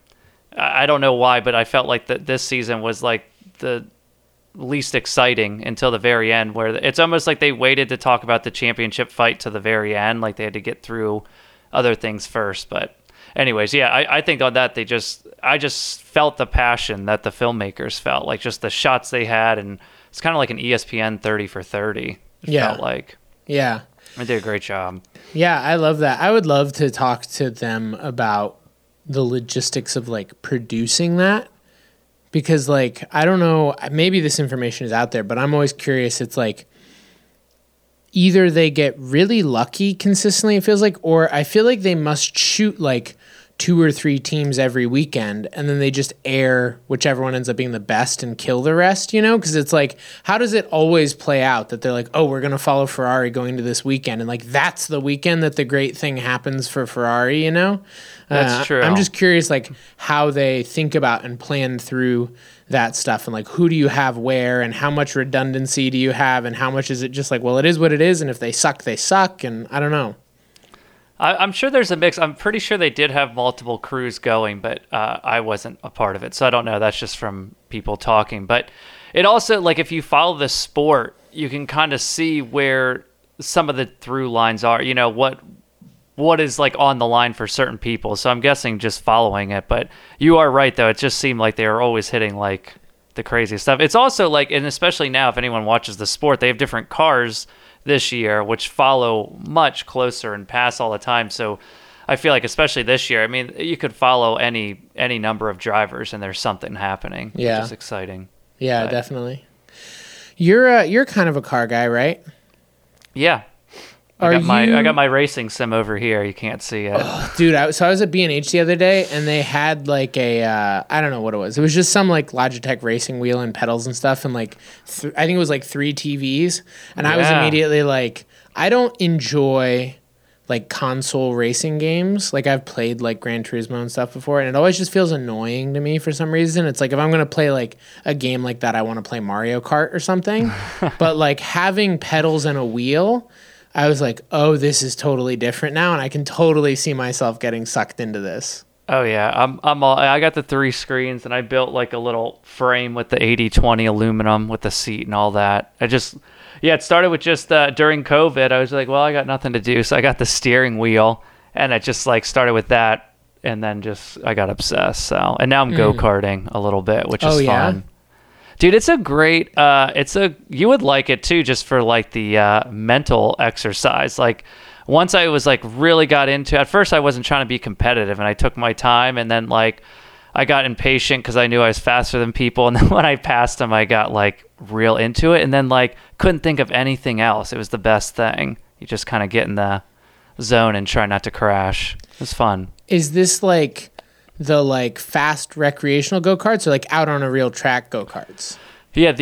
I don't know why, but I felt like that this season was like the least exciting until the very end, where it's almost like they waited to talk about the championship fight to the very end, like they had to get through other things first. But anyways, yeah, I think on that I just felt the passion that the filmmakers felt, like just the shots they had, and it's kind of like an ESPN 30 for 30. Felt like. Yeah. They did a great job. Yeah, I love that. I would love to talk to them about the logistics of like producing that, because like, I don't know, maybe this information is out there, but I'm always curious. It's like either they get really lucky consistently, it feels like, or I feel like they must shoot like 2 or 3 teams every weekend, and then they just air whichever one ends up being the best and kill the rest, you know? Because it's like, how does it always play out that they're like, oh, we're going to follow Ferrari going to this weekend, and like that's the weekend that the great thing happens for Ferrari, you know? That's true. I'm just curious like how they think about and plan through that stuff, and like who do you have where, and how much redundancy do you have, and how much is it just like, well, it is what it is, and if they suck, they suck, and I don't know. I'm sure there's a mix. I'm pretty sure they did have multiple crews going, but I wasn't a part of it, so I don't know. That's just from people talking. But it also, like, if you follow the sport, you can kind of see where some of the through lines are, you know, what is, like, on the line for certain people. So I'm guessing just following it. But you are right, though. It just seemed like they were always hitting, like, the craziest stuff. It's also, like, and especially now, if anyone watches the sport, they have different cars this year, which follow much closer and pass all the time. So I feel like, especially this year, I mean, you could follow any number of drivers and there's something happening. Yeah. Which is exciting. Yeah, but definitely. You're kind of a car guy, right? Yeah. I got my racing sim over here. You can't see it. Oh, dude, I was at B&H the other day, and they had like a I don't know what it was. It was just some like Logitech racing wheel and pedals and stuff, and like I think it was like 3 TVs, and yeah. I was immediately like, I don't enjoy like console racing games. Like I've played like Gran Turismo and stuff before, and it always just feels annoying to me for some reason. It's like, if I'm going to play like a game like that, I want to play Mario Kart or something. But like having pedals and a wheel, I was like, oh, this is totally different now, and I can totally see myself getting sucked into this. Oh yeah, I got the 3 screens, and I built like a little frame with the 80/20 aluminum with the seat and all that. It started with just during COVID, I was like, well, I got nothing to do, so I got the steering wheel, and it just like started with that, and then just I got obsessed. So, and now I'm go-karting a little bit, which is fun. Dude, it's a great, you would like it too, just for like the mental exercise. Like once I was like really got into, at first I wasn't trying to be competitive and I took my time, and then like I got impatient because I knew I was faster than people. And then when I passed them, I got like real into it, and then like couldn't think of anything else. It was the best thing. You just kind of get in the zone and try not to crash. It was fun. Is this like the like fast recreational go-karts, or like out on a real track go-karts? Yeah,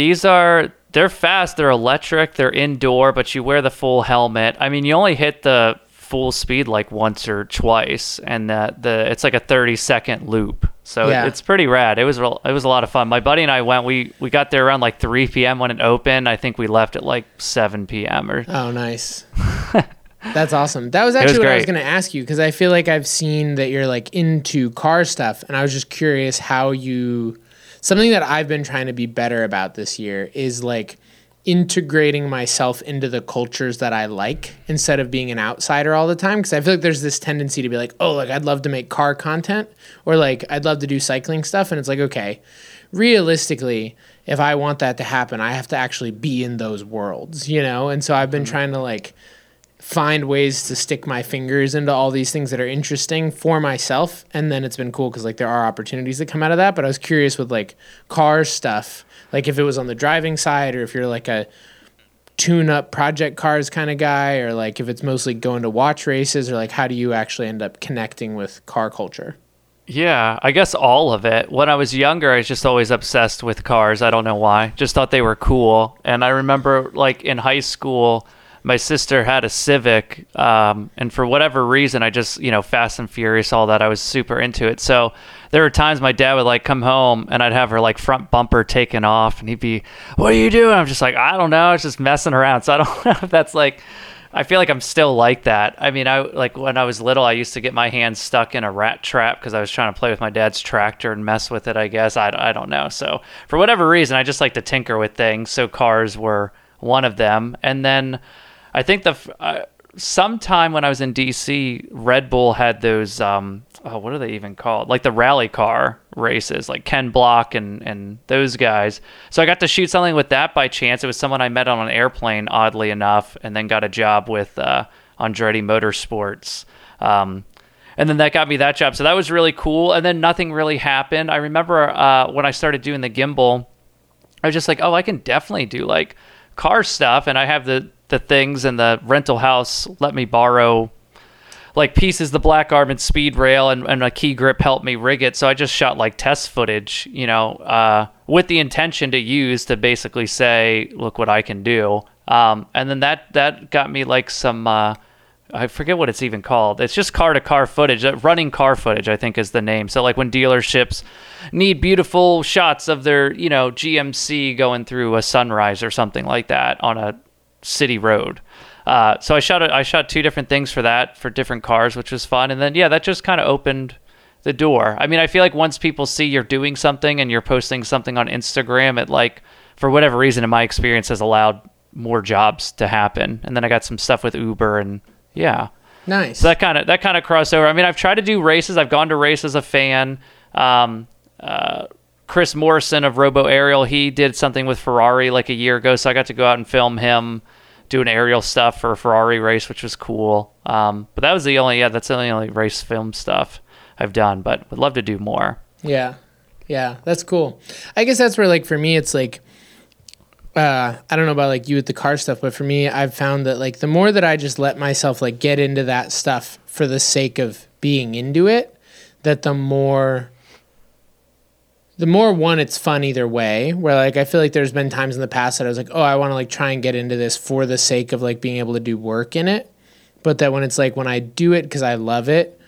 they're fast, they're electric, they're indoor, but you wear the full helmet. I mean, you only hit the full speed like once or twice, and it's like a 30-second loop. So it's pretty rad. It was a lot of fun. My buddy and I went, we got there around like 3 p.m. when it opened. I think we left at like 7 p.m. or... Oh, nice. That's awesome. That was actually what I was going to ask you, because I feel like I've seen that you're like into car stuff, and I was just curious how you... Something that I've been trying to be better about this year is like integrating myself into the cultures that I like, instead of being an outsider all the time, because I feel like there's this tendency to be like, oh, like I'd love to make car content, or like I'd love to do cycling stuff, and it's like, okay, realistically, if I want that to happen, I have to actually be in those worlds, you know? And so I've been trying to like find ways to stick my fingers into all these things that are interesting for myself. And then it's been cool because like there are opportunities that come out of that. But I was curious with like car stuff, like if it was on the driving side, or if you're like a tune-up project cars kind of guy, or like if it's mostly going to watch races, or like how do you actually end up connecting with car culture? Yeah, I guess all of it. When I was younger, I was just always obsessed with cars. I don't know why. Just thought they were cool. And I remember like in high school, my sister had a Civic, and for whatever reason, I just, you know, Fast and Furious, all that, I was super into it. So there were times my dad would like come home and I'd have her like front bumper taken off, and he'd be, what are you doing? I'm just like, I don't know. It's just messing around. So I don't know if that's like I feel like I'm still like that. I mean, I like when I was little, I used to get my hands stuck in a rat trap because I was trying to play with my dad's tractor and mess with it, I guess. I don't know. So for whatever reason, I just like to tinker with things. So cars were one of them. And then I think sometime when I was in D.C., Red Bull had those, what are they even called? Like the rally car races, like Ken Block and those guys. So I got to shoot something with that by chance. It was someone I met on an airplane, oddly enough, and then got a job with Andretti Motorsports. And then that got me that job. So that was really cool. And then nothing really happened. I remember when I started doing the gimbal, I was just like, oh, I can definitely do like car stuff. And I have the things, and the rental house let me borrow like pieces, the black arm speed rail and a key grip helped me rig it. So I just shot like test footage, with the intention to use to basically say, look what I can do. And then that got me like some, I forget what it's even called. It's just car to car footage, running car footage, I think is the name. So like when dealerships need beautiful shots of their, GMC going through a sunrise or something like that on a city road. So I shot two different things for that, for different cars, which was fun. And then, that just kind of opened the door. I mean, I feel like once people see you're doing something and you're posting something on Instagram, it like, for whatever reason, in my experience, has allowed more jobs to happen. And then I got some stuff with Uber and nice. So that kind of crossover. I mean, I've tried to do races. I've gone to races as a fan. Chris Morrison of Robo Aerial, he did something with Ferrari like a year ago. So I got to go out and film him doing aerial stuff for a Ferrari race, which was cool. But that was the only race film stuff I've done, but would love to do more. Yeah. That's cool. I guess that's where, like, for me, it's like, I don't know about like you with the car stuff, but for me, I've found that like the more that I just let myself like get into that stuff for the sake of being into it, that the more one, it's fun either way, where like I feel like there's been times in the past that I was like, oh, I want to like try and get into this for the sake of like being able to do work in it. But that when it's like when I do it because I love it,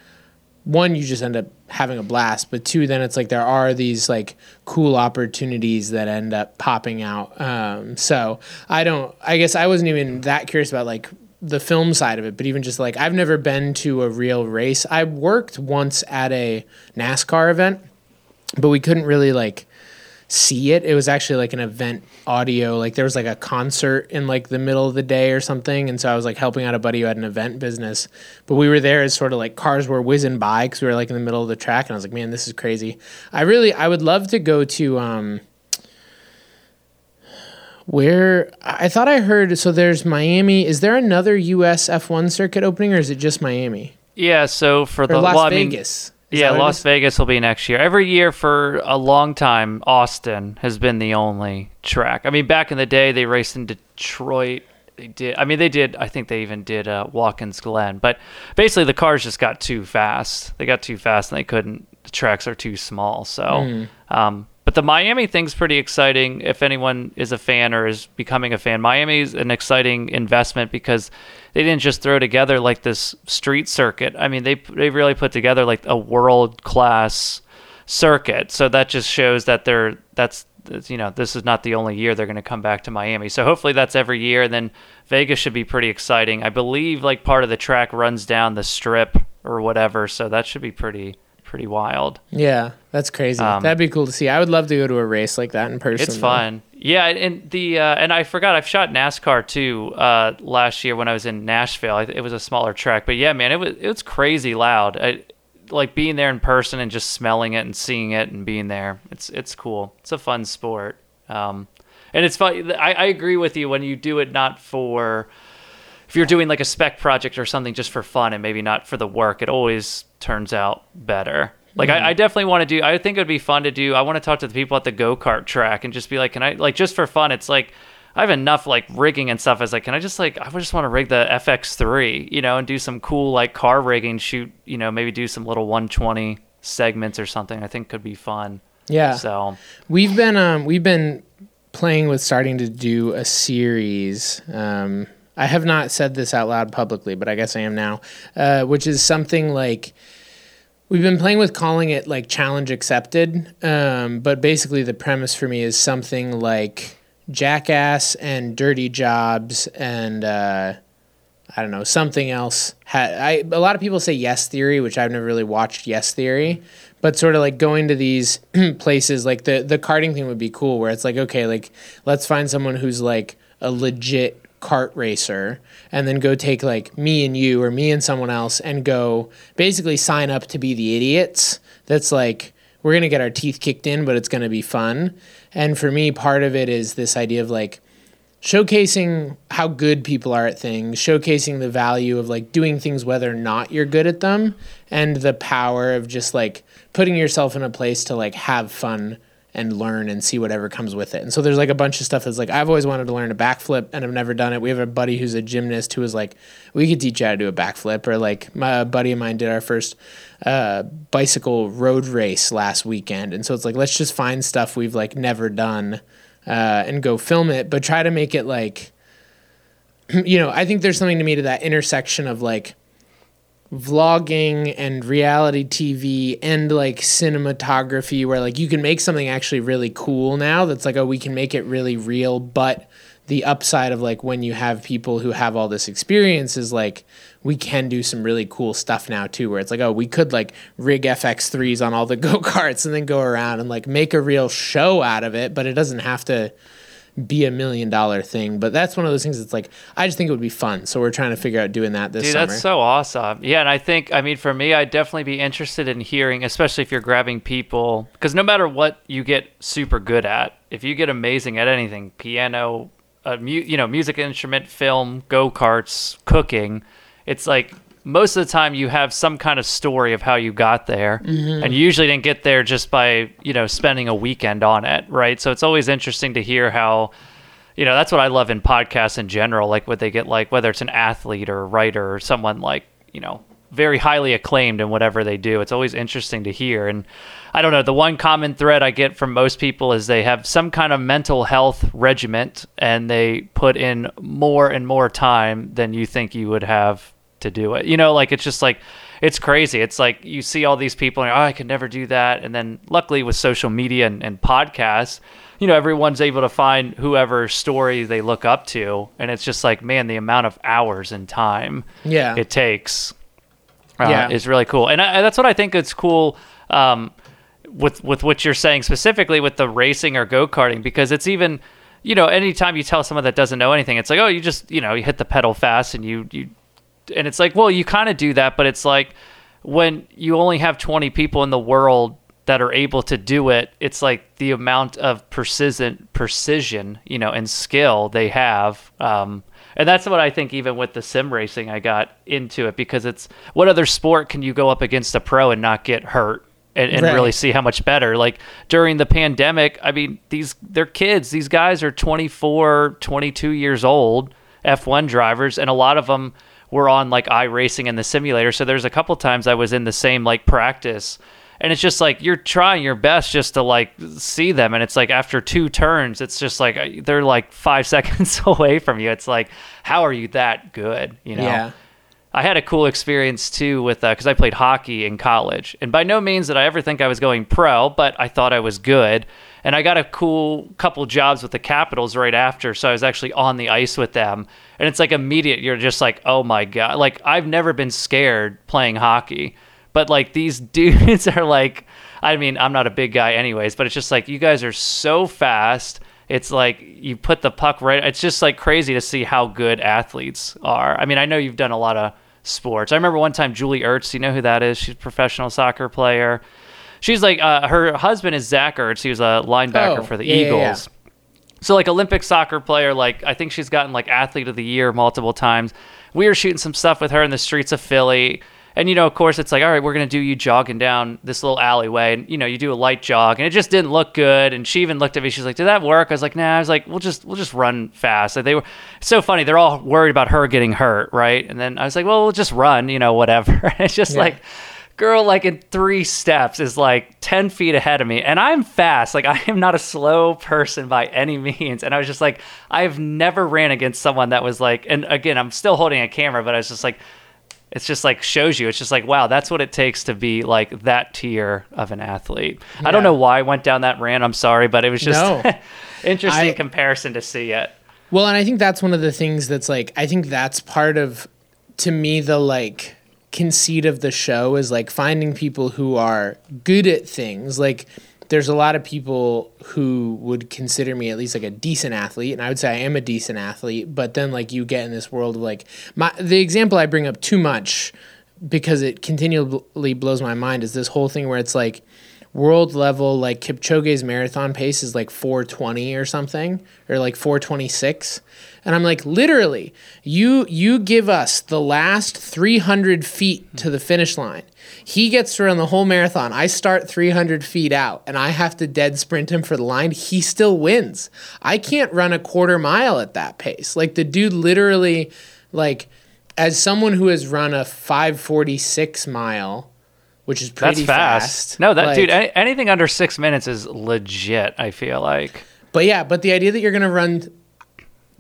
one, you just end up having a blast. But two, then it's like there are these like cool opportunities that end up popping out. So I guess I wasn't even that curious about like the film side of it, but even just like I've never been to a real race. I worked once at a NASCAR event, but we couldn't really like see it. It was actually like an event audio. Like there was like a concert in like the middle of the day or something. And so I was like helping out a buddy who had an event business, but we were there as sort of like cars were whizzing by because we were like in the middle of the track. And I was like, man, this is crazy. I would love to go to, where I thought I heard. So there's Miami. Is there another US F1 circuit opening, or is it just Miami? Yeah. So for Las Vegas. Las Vegas will be next year. Every year for a long time, Austin has been the only track. I mean, back in the day, they raced in Detroit. I think they even did Watkins Glen. But basically, the cars just got too fast. They got too fast, and they couldn't. The tracks are too small. So, but the Miami thing's pretty exciting. If anyone is a fan or is becoming a fan, Miami's an exciting investment because they didn't just throw together like this street circuit. I mean, they really put together like a world class circuit. So that just shows that this is not the only year they're going to come back to Miami. So hopefully that's every year. And then Vegas should be pretty exciting. I believe like part of the track runs down the strip or whatever. So that should be pretty wild. Yeah, that's crazy. That'd be cool to see. I would love to go to a race like that in person. It's fun. Yeah, and the and I forgot I've shot NASCAR too last year when I was in Nashville. It was a smaller track, but yeah, man, it was crazy loud. Like being there in person and just smelling it and seeing it and being there. It's cool. It's a fun sport. And it's fun. I agree with you when you do it not for. If you're doing like a spec project or something just for fun and maybe not for the work, it always turns out better. Like I definitely want to do, I think it would be fun to do. I want to talk to the people at the go-kart track and just be like, can I like just for fun? It's like, I have enough like rigging and stuff. I was like, can I just like, I just want to rig the FX3, and do some cool like car rigging shoot, maybe do some little 120 segments or something. I think could be fun. Yeah. So we've been playing with starting to do a series, I have not said this out loud publicly, but I guess I am now, which is something like we've been playing with calling it like Challenge Accepted. But basically the premise for me is something like Jackass and Dirty Jobs and I don't know, something else. A lot of people say Yes Theory, which I've never really watched Yes Theory, but sort of like going to these places, like the karting thing would be cool, where it's like, okay, like let's find someone who's like a legit kart racer, and then go take like me and you or me and someone else and go basically sign up to be the idiots. That's like, we're going to get our teeth kicked in, but it's going to be fun. And for me, part of it is this idea of like showcasing how good people are at things, showcasing the value of like doing things whether or not you're good at them, and the power of just like putting yourself in a place to like have fun and learn and see whatever comes with it. And so there's like a bunch of stuff that's like, I've always wanted to learn a backflip and I've never done it. We have a buddy who's a gymnast who was like, we could teach you how to do a backflip. Or like my buddy of mine did our first bicycle road race last weekend. And so it's like, let's just find stuff we've like never done and go film it, but try to make it like, you know, I think there's something to me to that intersection of like vlogging and reality TV and like cinematography, where like you can make something actually really cool now that's like, oh, we can make it really real, but the upside of like when you have people who have all this experience is like we can do some really cool stuff now too, where it's like, oh, we could like rig FX3s on all the go-karts and then go around and like make a real show out of it, but it doesn't have to be $1 million thing. But that's one of those things that's like, I just think it would be fun, so we're trying to figure out doing that this summer. Dude, that's so awesome. Yeah, and I think, I mean, for me, I'd definitely be interested in hearing, especially if you're grabbing people, because no matter what you get super good at, if you get amazing at anything, piano, music instrument, film, go-karts, cooking, it's like most of the time you have some kind of story of how you got there, mm-hmm. and you usually didn't get there just by, you know, spending a weekend on it, right? So it's always interesting to hear how, you know, that's what I love in podcasts in general, like what they get, like whether it's an athlete or a writer or someone like, you know, very highly acclaimed in whatever they do. It's always interesting to hear. And I don't know, the one common thread I get from most people is they have some kind of mental health regiment and they put in more and more time than you think you would have to do it, you know, like it's just like, it's crazy. It's like you see all these people and oh, I could never do that. And then luckily with social media and podcasts, you know, everyone's able to find whoever story they look up to, and it's just like, man, the amount of hours and time it takes is really cool. And that's what I think it's cool with what you're saying specifically with the racing or go-karting, because it's even, you know, anytime you tell someone that doesn't know anything, it's like, oh, you just, you know, you hit the pedal fast and you and it's like, well, you kind of do that, but it's like when you only have 20 people in the world that are able to do it, it's like the amount of precision, you know, and skill they have. And that's what I think even with the sim racing, I got into it because it's what other sport can you go up against a pro and not get hurt and right. really see how much better? Like during the pandemic, I mean, these guys are 24, 22 years old, F1 drivers, and a lot of them were on like iRacing in the simulator. So there's a couple times I was in the same like practice, and it's just like you're trying your best just to like see them, and it's like after two turns it's just like they're like 5 seconds away from you. It's like, how are you that good, you know? Yeah. I had a cool experience too with because I played hockey in college, and by no means did I ever think I was going pro, but I thought I was good, and I got a cool couple jobs with the Capitals right after, so I was actually on the ice with them, and it's like immediate, you're just like, oh my God, like I've never been scared playing hockey, but like these dudes are like, I mean, I'm not a big guy anyways, but it's just like, you guys are so fast, it's like you put the puck right, it's just like crazy to see how good athletes are. I mean, I know you've done a lot of sports. I remember one time Julie Ertz, you know who that is? She's a professional soccer player. She's like, her husband is Zach Ertz. He was a linebacker for the Eagles. Yeah. So like Olympic soccer player, like I think she's gotten like athlete of the year multiple times. We were shooting some stuff with her in the streets of Philly. And, you know, of course it's like, all right, we're going to do you jogging down this little alleyway. And, you know, you do a light jog and it just didn't look good. And she even looked at me. She's like, did that work? I was like, nah, I was like, we'll just run fast. And they were so funny. They're all worried about her getting hurt. Right. And then I was like, well, we'll just run, you know, whatever. And it's just like, girl, like in 3 steps is like 10 feet ahead of me. And I'm fast. Like I am not a slow person by any means. And I was just like, I've never ran against someone that was like, and again, I'm still holding a camera, but I was just like, it's just like shows you, it's just like, wow, that's what it takes to be like that tier of an athlete. Yeah. I don't know why I went down that rant. I'm sorry, but it was just interesting comparison to see it. Well, and I think that's one of the things that's like, I think that's part of to me, the like conceit of the show is like finding people who are good at things. Like there's a lot of people who would consider me at least like a decent athlete, and I would say I am a decent athlete, but then like you get in this world of like the example I bring up too much because it continually blows my mind is this whole thing where it's like world level, like Kipchoge's marathon pace is like 4:20 or something, or like 4:26. And I'm like, literally, you give us the last 300 feet to the finish line. He gets to run the whole marathon. I start 300 feet out, and I have to dead sprint him for the line. He still wins. I can't run a quarter mile at that pace. Like, the dude literally, like, as someone who has run a 5:46 mile, which is pretty fast. No, that like, dude, anything under 6 minutes is legit, I feel like. But yeah, but the idea that you're going to run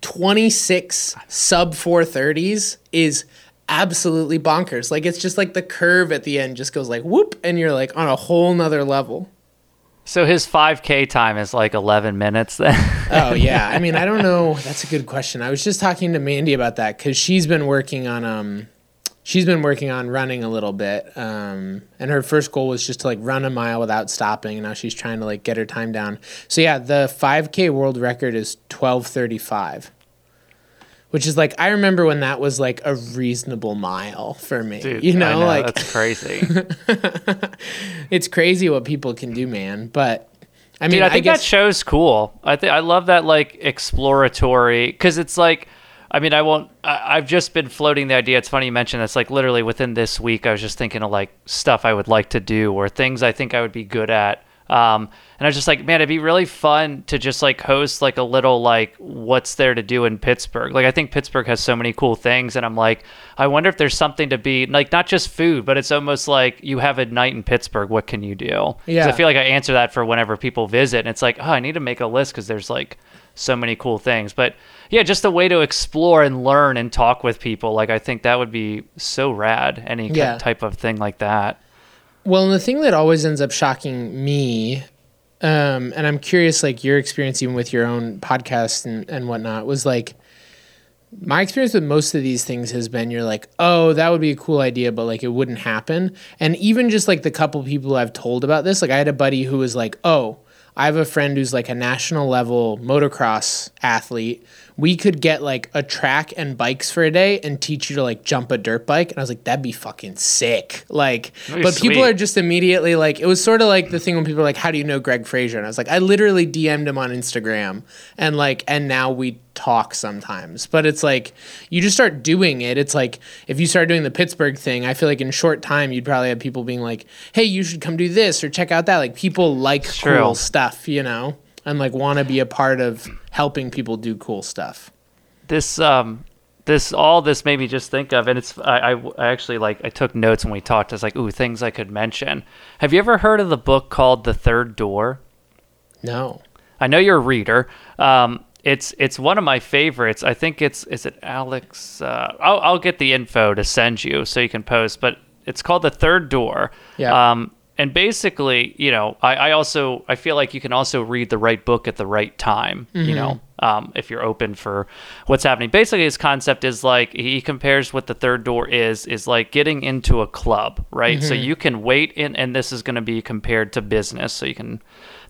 26 sub 4:30s is absolutely bonkers. Like, it's just like the curve at the end just goes like whoop, and you're like on a whole nother level. So his 5K time is like 11 minutes then? Oh, yeah. I mean, I don't know. That's a good question. I was just talking to Mandy about that because she's been working on running a little bit. And her first goal was just to like run a mile without stopping. And now she's trying to like get her time down. So yeah, the 5K world record is 12:35, which is like, I remember when that was like a reasonable mile for me, dude, you know, like that's crazy. It's crazy what people can do, man. But I mean, dude, I think that show's cool. I love that like exploratory, cause it's like, I mean, I've just been floating the idea. It's funny you mentioned that's like literally within this week, I was just thinking of like stuff I would like to do or things I think I would be good at. And I was just like, man, it'd be really fun to just like host like a little, like what's there to do in Pittsburgh. Like, I think Pittsburgh has so many cool things, and I'm like, I wonder if there's something to be like, not just food, but it's almost like you have a night in Pittsburgh. What can you do? Yeah. I feel like I answer that for whenever people visit, and it's like, oh, I need to make a list, cause there's like so many cool things, but yeah, just a way to explore and learn and talk with people. Like, I think that would be so rad. Any type of thing like that. Well, and the thing that always ends up shocking me, and I'm curious, like your experience even with your own podcast and whatnot, was like my experience with most of these things has been you're like, oh, that would be a cool idea, but like it wouldn't happen. And even just like the couple people I've told about this, like I had a buddy who was like, oh, I have a friend who's like a national level motocross athlete. We could get like a track and bikes for a day and teach you to like jump a dirt bike. And I was like, that'd be fucking sick. Like, that'd but people are just immediately like, it was sort of like the thing when people are like, how do you know Greg Fraser? And I was like, I literally DM'd him on Instagram and like, and now we talk sometimes, but it's like, you just start doing it. It's like, if you start doing the Pittsburgh thing, I feel like in short time, you'd probably have people being like, hey, you should come do this or check out that. Like people like cool stuff, you know? And like want to be a part of helping people do cool stuff. This made me just think of, and it's I actually like I took notes when we talked. I was like, ooh, things I could mention. Have you ever heard of the book called The Third Door? No. I know you're a reader. It's one of my favorites. I think is it Alex? I'll get the info to send you so you can post. But it's called The Third Door. Yeah. And basically, you know, I feel like you can also read the right book at the right time, mm-hmm. you know, if you're open for what's happening. Basically, his concept is like, he compares what the third door is like getting into a club, right? Mm-hmm. So you can wait in, and this is going to be compared to business. So you can,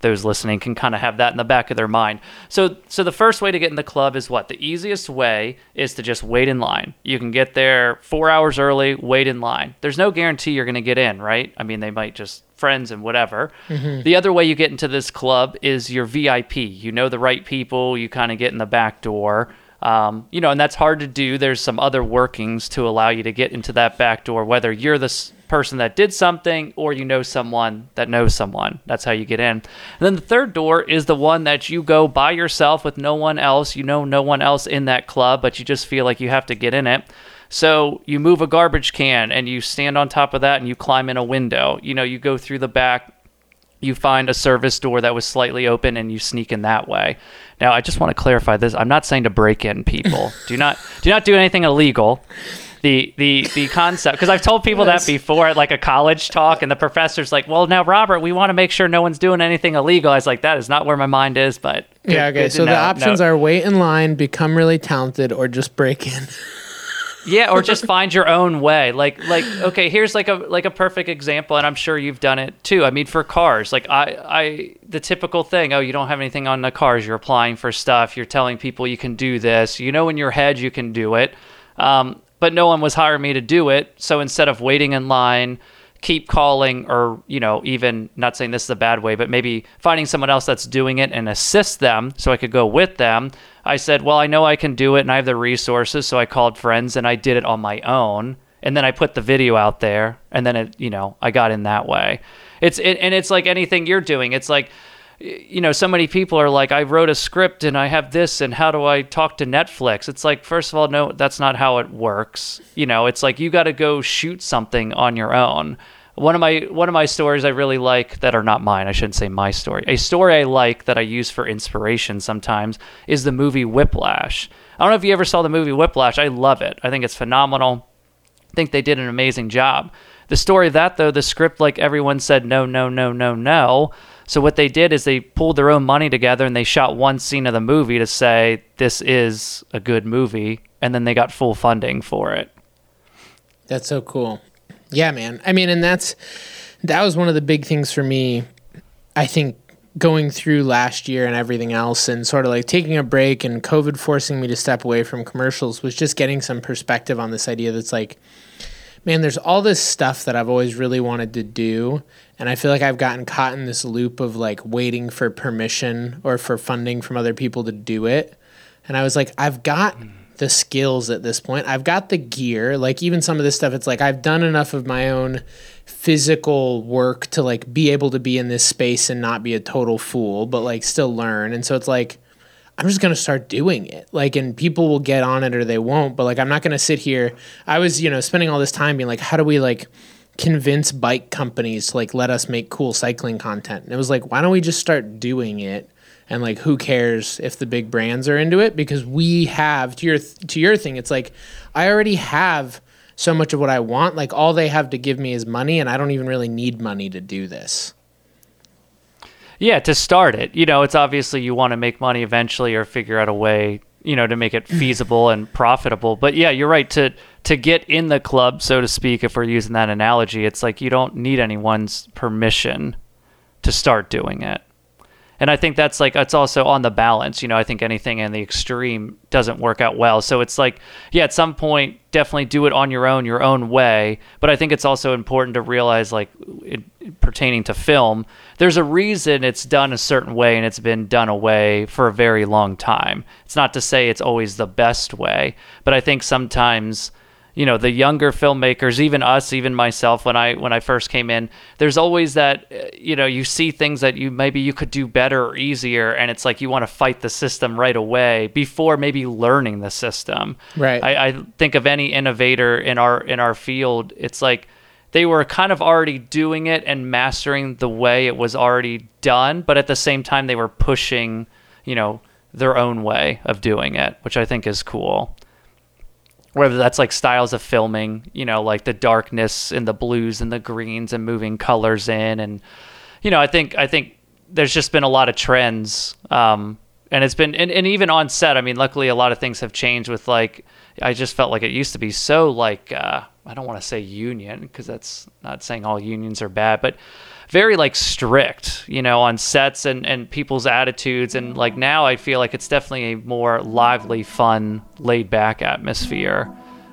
those listening can kind of have that in the back of their mind. So the first way to get in the club is what? The easiest way is to just wait in line. You can get there 4 hours early, wait in line. There's no guarantee you're going to get in, right? I mean, they might just friends and whatever. Mm-hmm. The other way you get into this club is your VIP. You know the right people, you kind of get in the back door. You know, and that's hard to do. There's some other workings to allow you to get into that back door, whether you're the person that did something or you know someone that knows someone. That's how you get in. And then the third door is the one that you go by yourself with no one else. You know no one else in that club, but you just feel like you have to get in it. So you move a garbage can and you stand on top of that and you climb in a window. You know, you go through the back, you find a service door that was slightly open and you sneak in that way. Now, I just want to clarify this. I'm not saying to break in, people. Do not do anything illegal. The concept, because I've told people that before at like a college talk, and the professor's like, well, now, Robert, we want to make sure no one's doing anything illegal. I was like, that is not where my mind is, but good, yeah, okay. So the options are wait in line, become really talented, or just break in. Yeah, or just find your own way. Like okay, here's like a perfect example, and I'm sure you've done it too. I mean, for cars, like I the typical thing, oh, you don't have anything on the cars, you're applying for stuff, you're telling people you can do this, you know in your head you can do it, but no one was hiring me to do it. So instead of waiting in line, keep calling, or even not saying this is a bad way, but maybe finding someone else that's doing it and assist them so I could go with them. I said, well, I know I can do it and I have the resources, so I called friends and I did it on my own, and then I put the video out there, and then I got in that way. And it's like anything you're doing. It's like, so many people are like, I wrote a script and I have this, and how do I talk to Netflix? It's like, first of all, no, that's not how it works. It's like you got to go shoot something on your own. One of my stories I really like that are not mine. I shouldn't say my story. A story I like that I use for inspiration sometimes is the movie Whiplash. I don't know if you ever saw the movie Whiplash. I love it. I think it's phenomenal. I think they did an amazing job. The story of that, though, the script, like everyone said, no, no, no, no, no. So what they did is they pulled their own money together and they shot one scene of the movie to say, this is a good movie. And then they got full funding for it. That's so cool. Yeah, man. I mean, and that was one of the big things for me, I think, going through last year and everything else, and sort of like taking a break and COVID forcing me to step away from commercials, was just getting some perspective on this idea that's like, man, there's all this stuff that I've always really wanted to do, and I feel like I've gotten caught in this loop of like waiting for permission or for funding from other people to do it. And I was like, I've got the skills at this point. I've got the gear. Like even some of this stuff, it's like I've done enough of my own physical work to like be able to be in this space and not be a total fool, but like still learn. And so it's like, I'm just going to start doing it. Like, and people will get on it or they won't, but like, I'm not going to sit here. I was, spending all this time being like, how do we like convince bike companies to like, let us make cool cycling content? And it was like, why don't we just start doing it? And like, who cares if the big brands are into it? Because we have, to your thing, it's like, I already have so much of what I want. Like all they have to give me is money, and I don't even really need money to do this. Yeah, to start it. It's obviously you want to make money eventually or figure out a way, to make it feasible and profitable. But yeah, you're right. To get in the club, so to speak, if we're using that analogy, it's like you don't need anyone's permission to start doing it. And I think that's like, it's also on the balance. I think anything in the extreme doesn't work out well. So it's like, yeah, at some point, definitely do it on your own way. But I think it's also important to realize, like pertaining to film, there's a reason it's done a certain way and it's been done away for a very long time. It's not to say it's always the best way, but I think sometimes, the younger filmmakers, even us, even myself, when I first came in, there's always that, you see things that maybe you could do better or easier, and it's like you want to fight the system right away before maybe learning the system. Right. I think of any innovator in our field, it's like they were kind of already doing it and mastering the way it was already done, but at the same time they were pushing, their own way of doing it, which I think is cool. Whether that's like styles of filming, like the darkness and the blues and the greens and moving colors in. And, I think there's just been a lot of trends. And it's been, and even on set, I mean, luckily a lot of things have changed with like, I just felt like it used to be so like, I don't want to say union, cause that's not saying all unions are bad, but very like strict, on sets and people's attitudes. And like now I feel like it's definitely a more lively, fun, laid back atmosphere,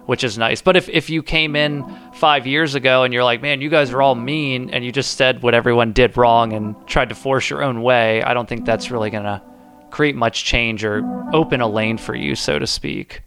which is nice. But if you came in 5 years ago and you're like, man, you guys are all mean, and you just said what everyone did wrong and tried to force your own way, I don't think that's really going to create much change or open a lane for you, so to speak.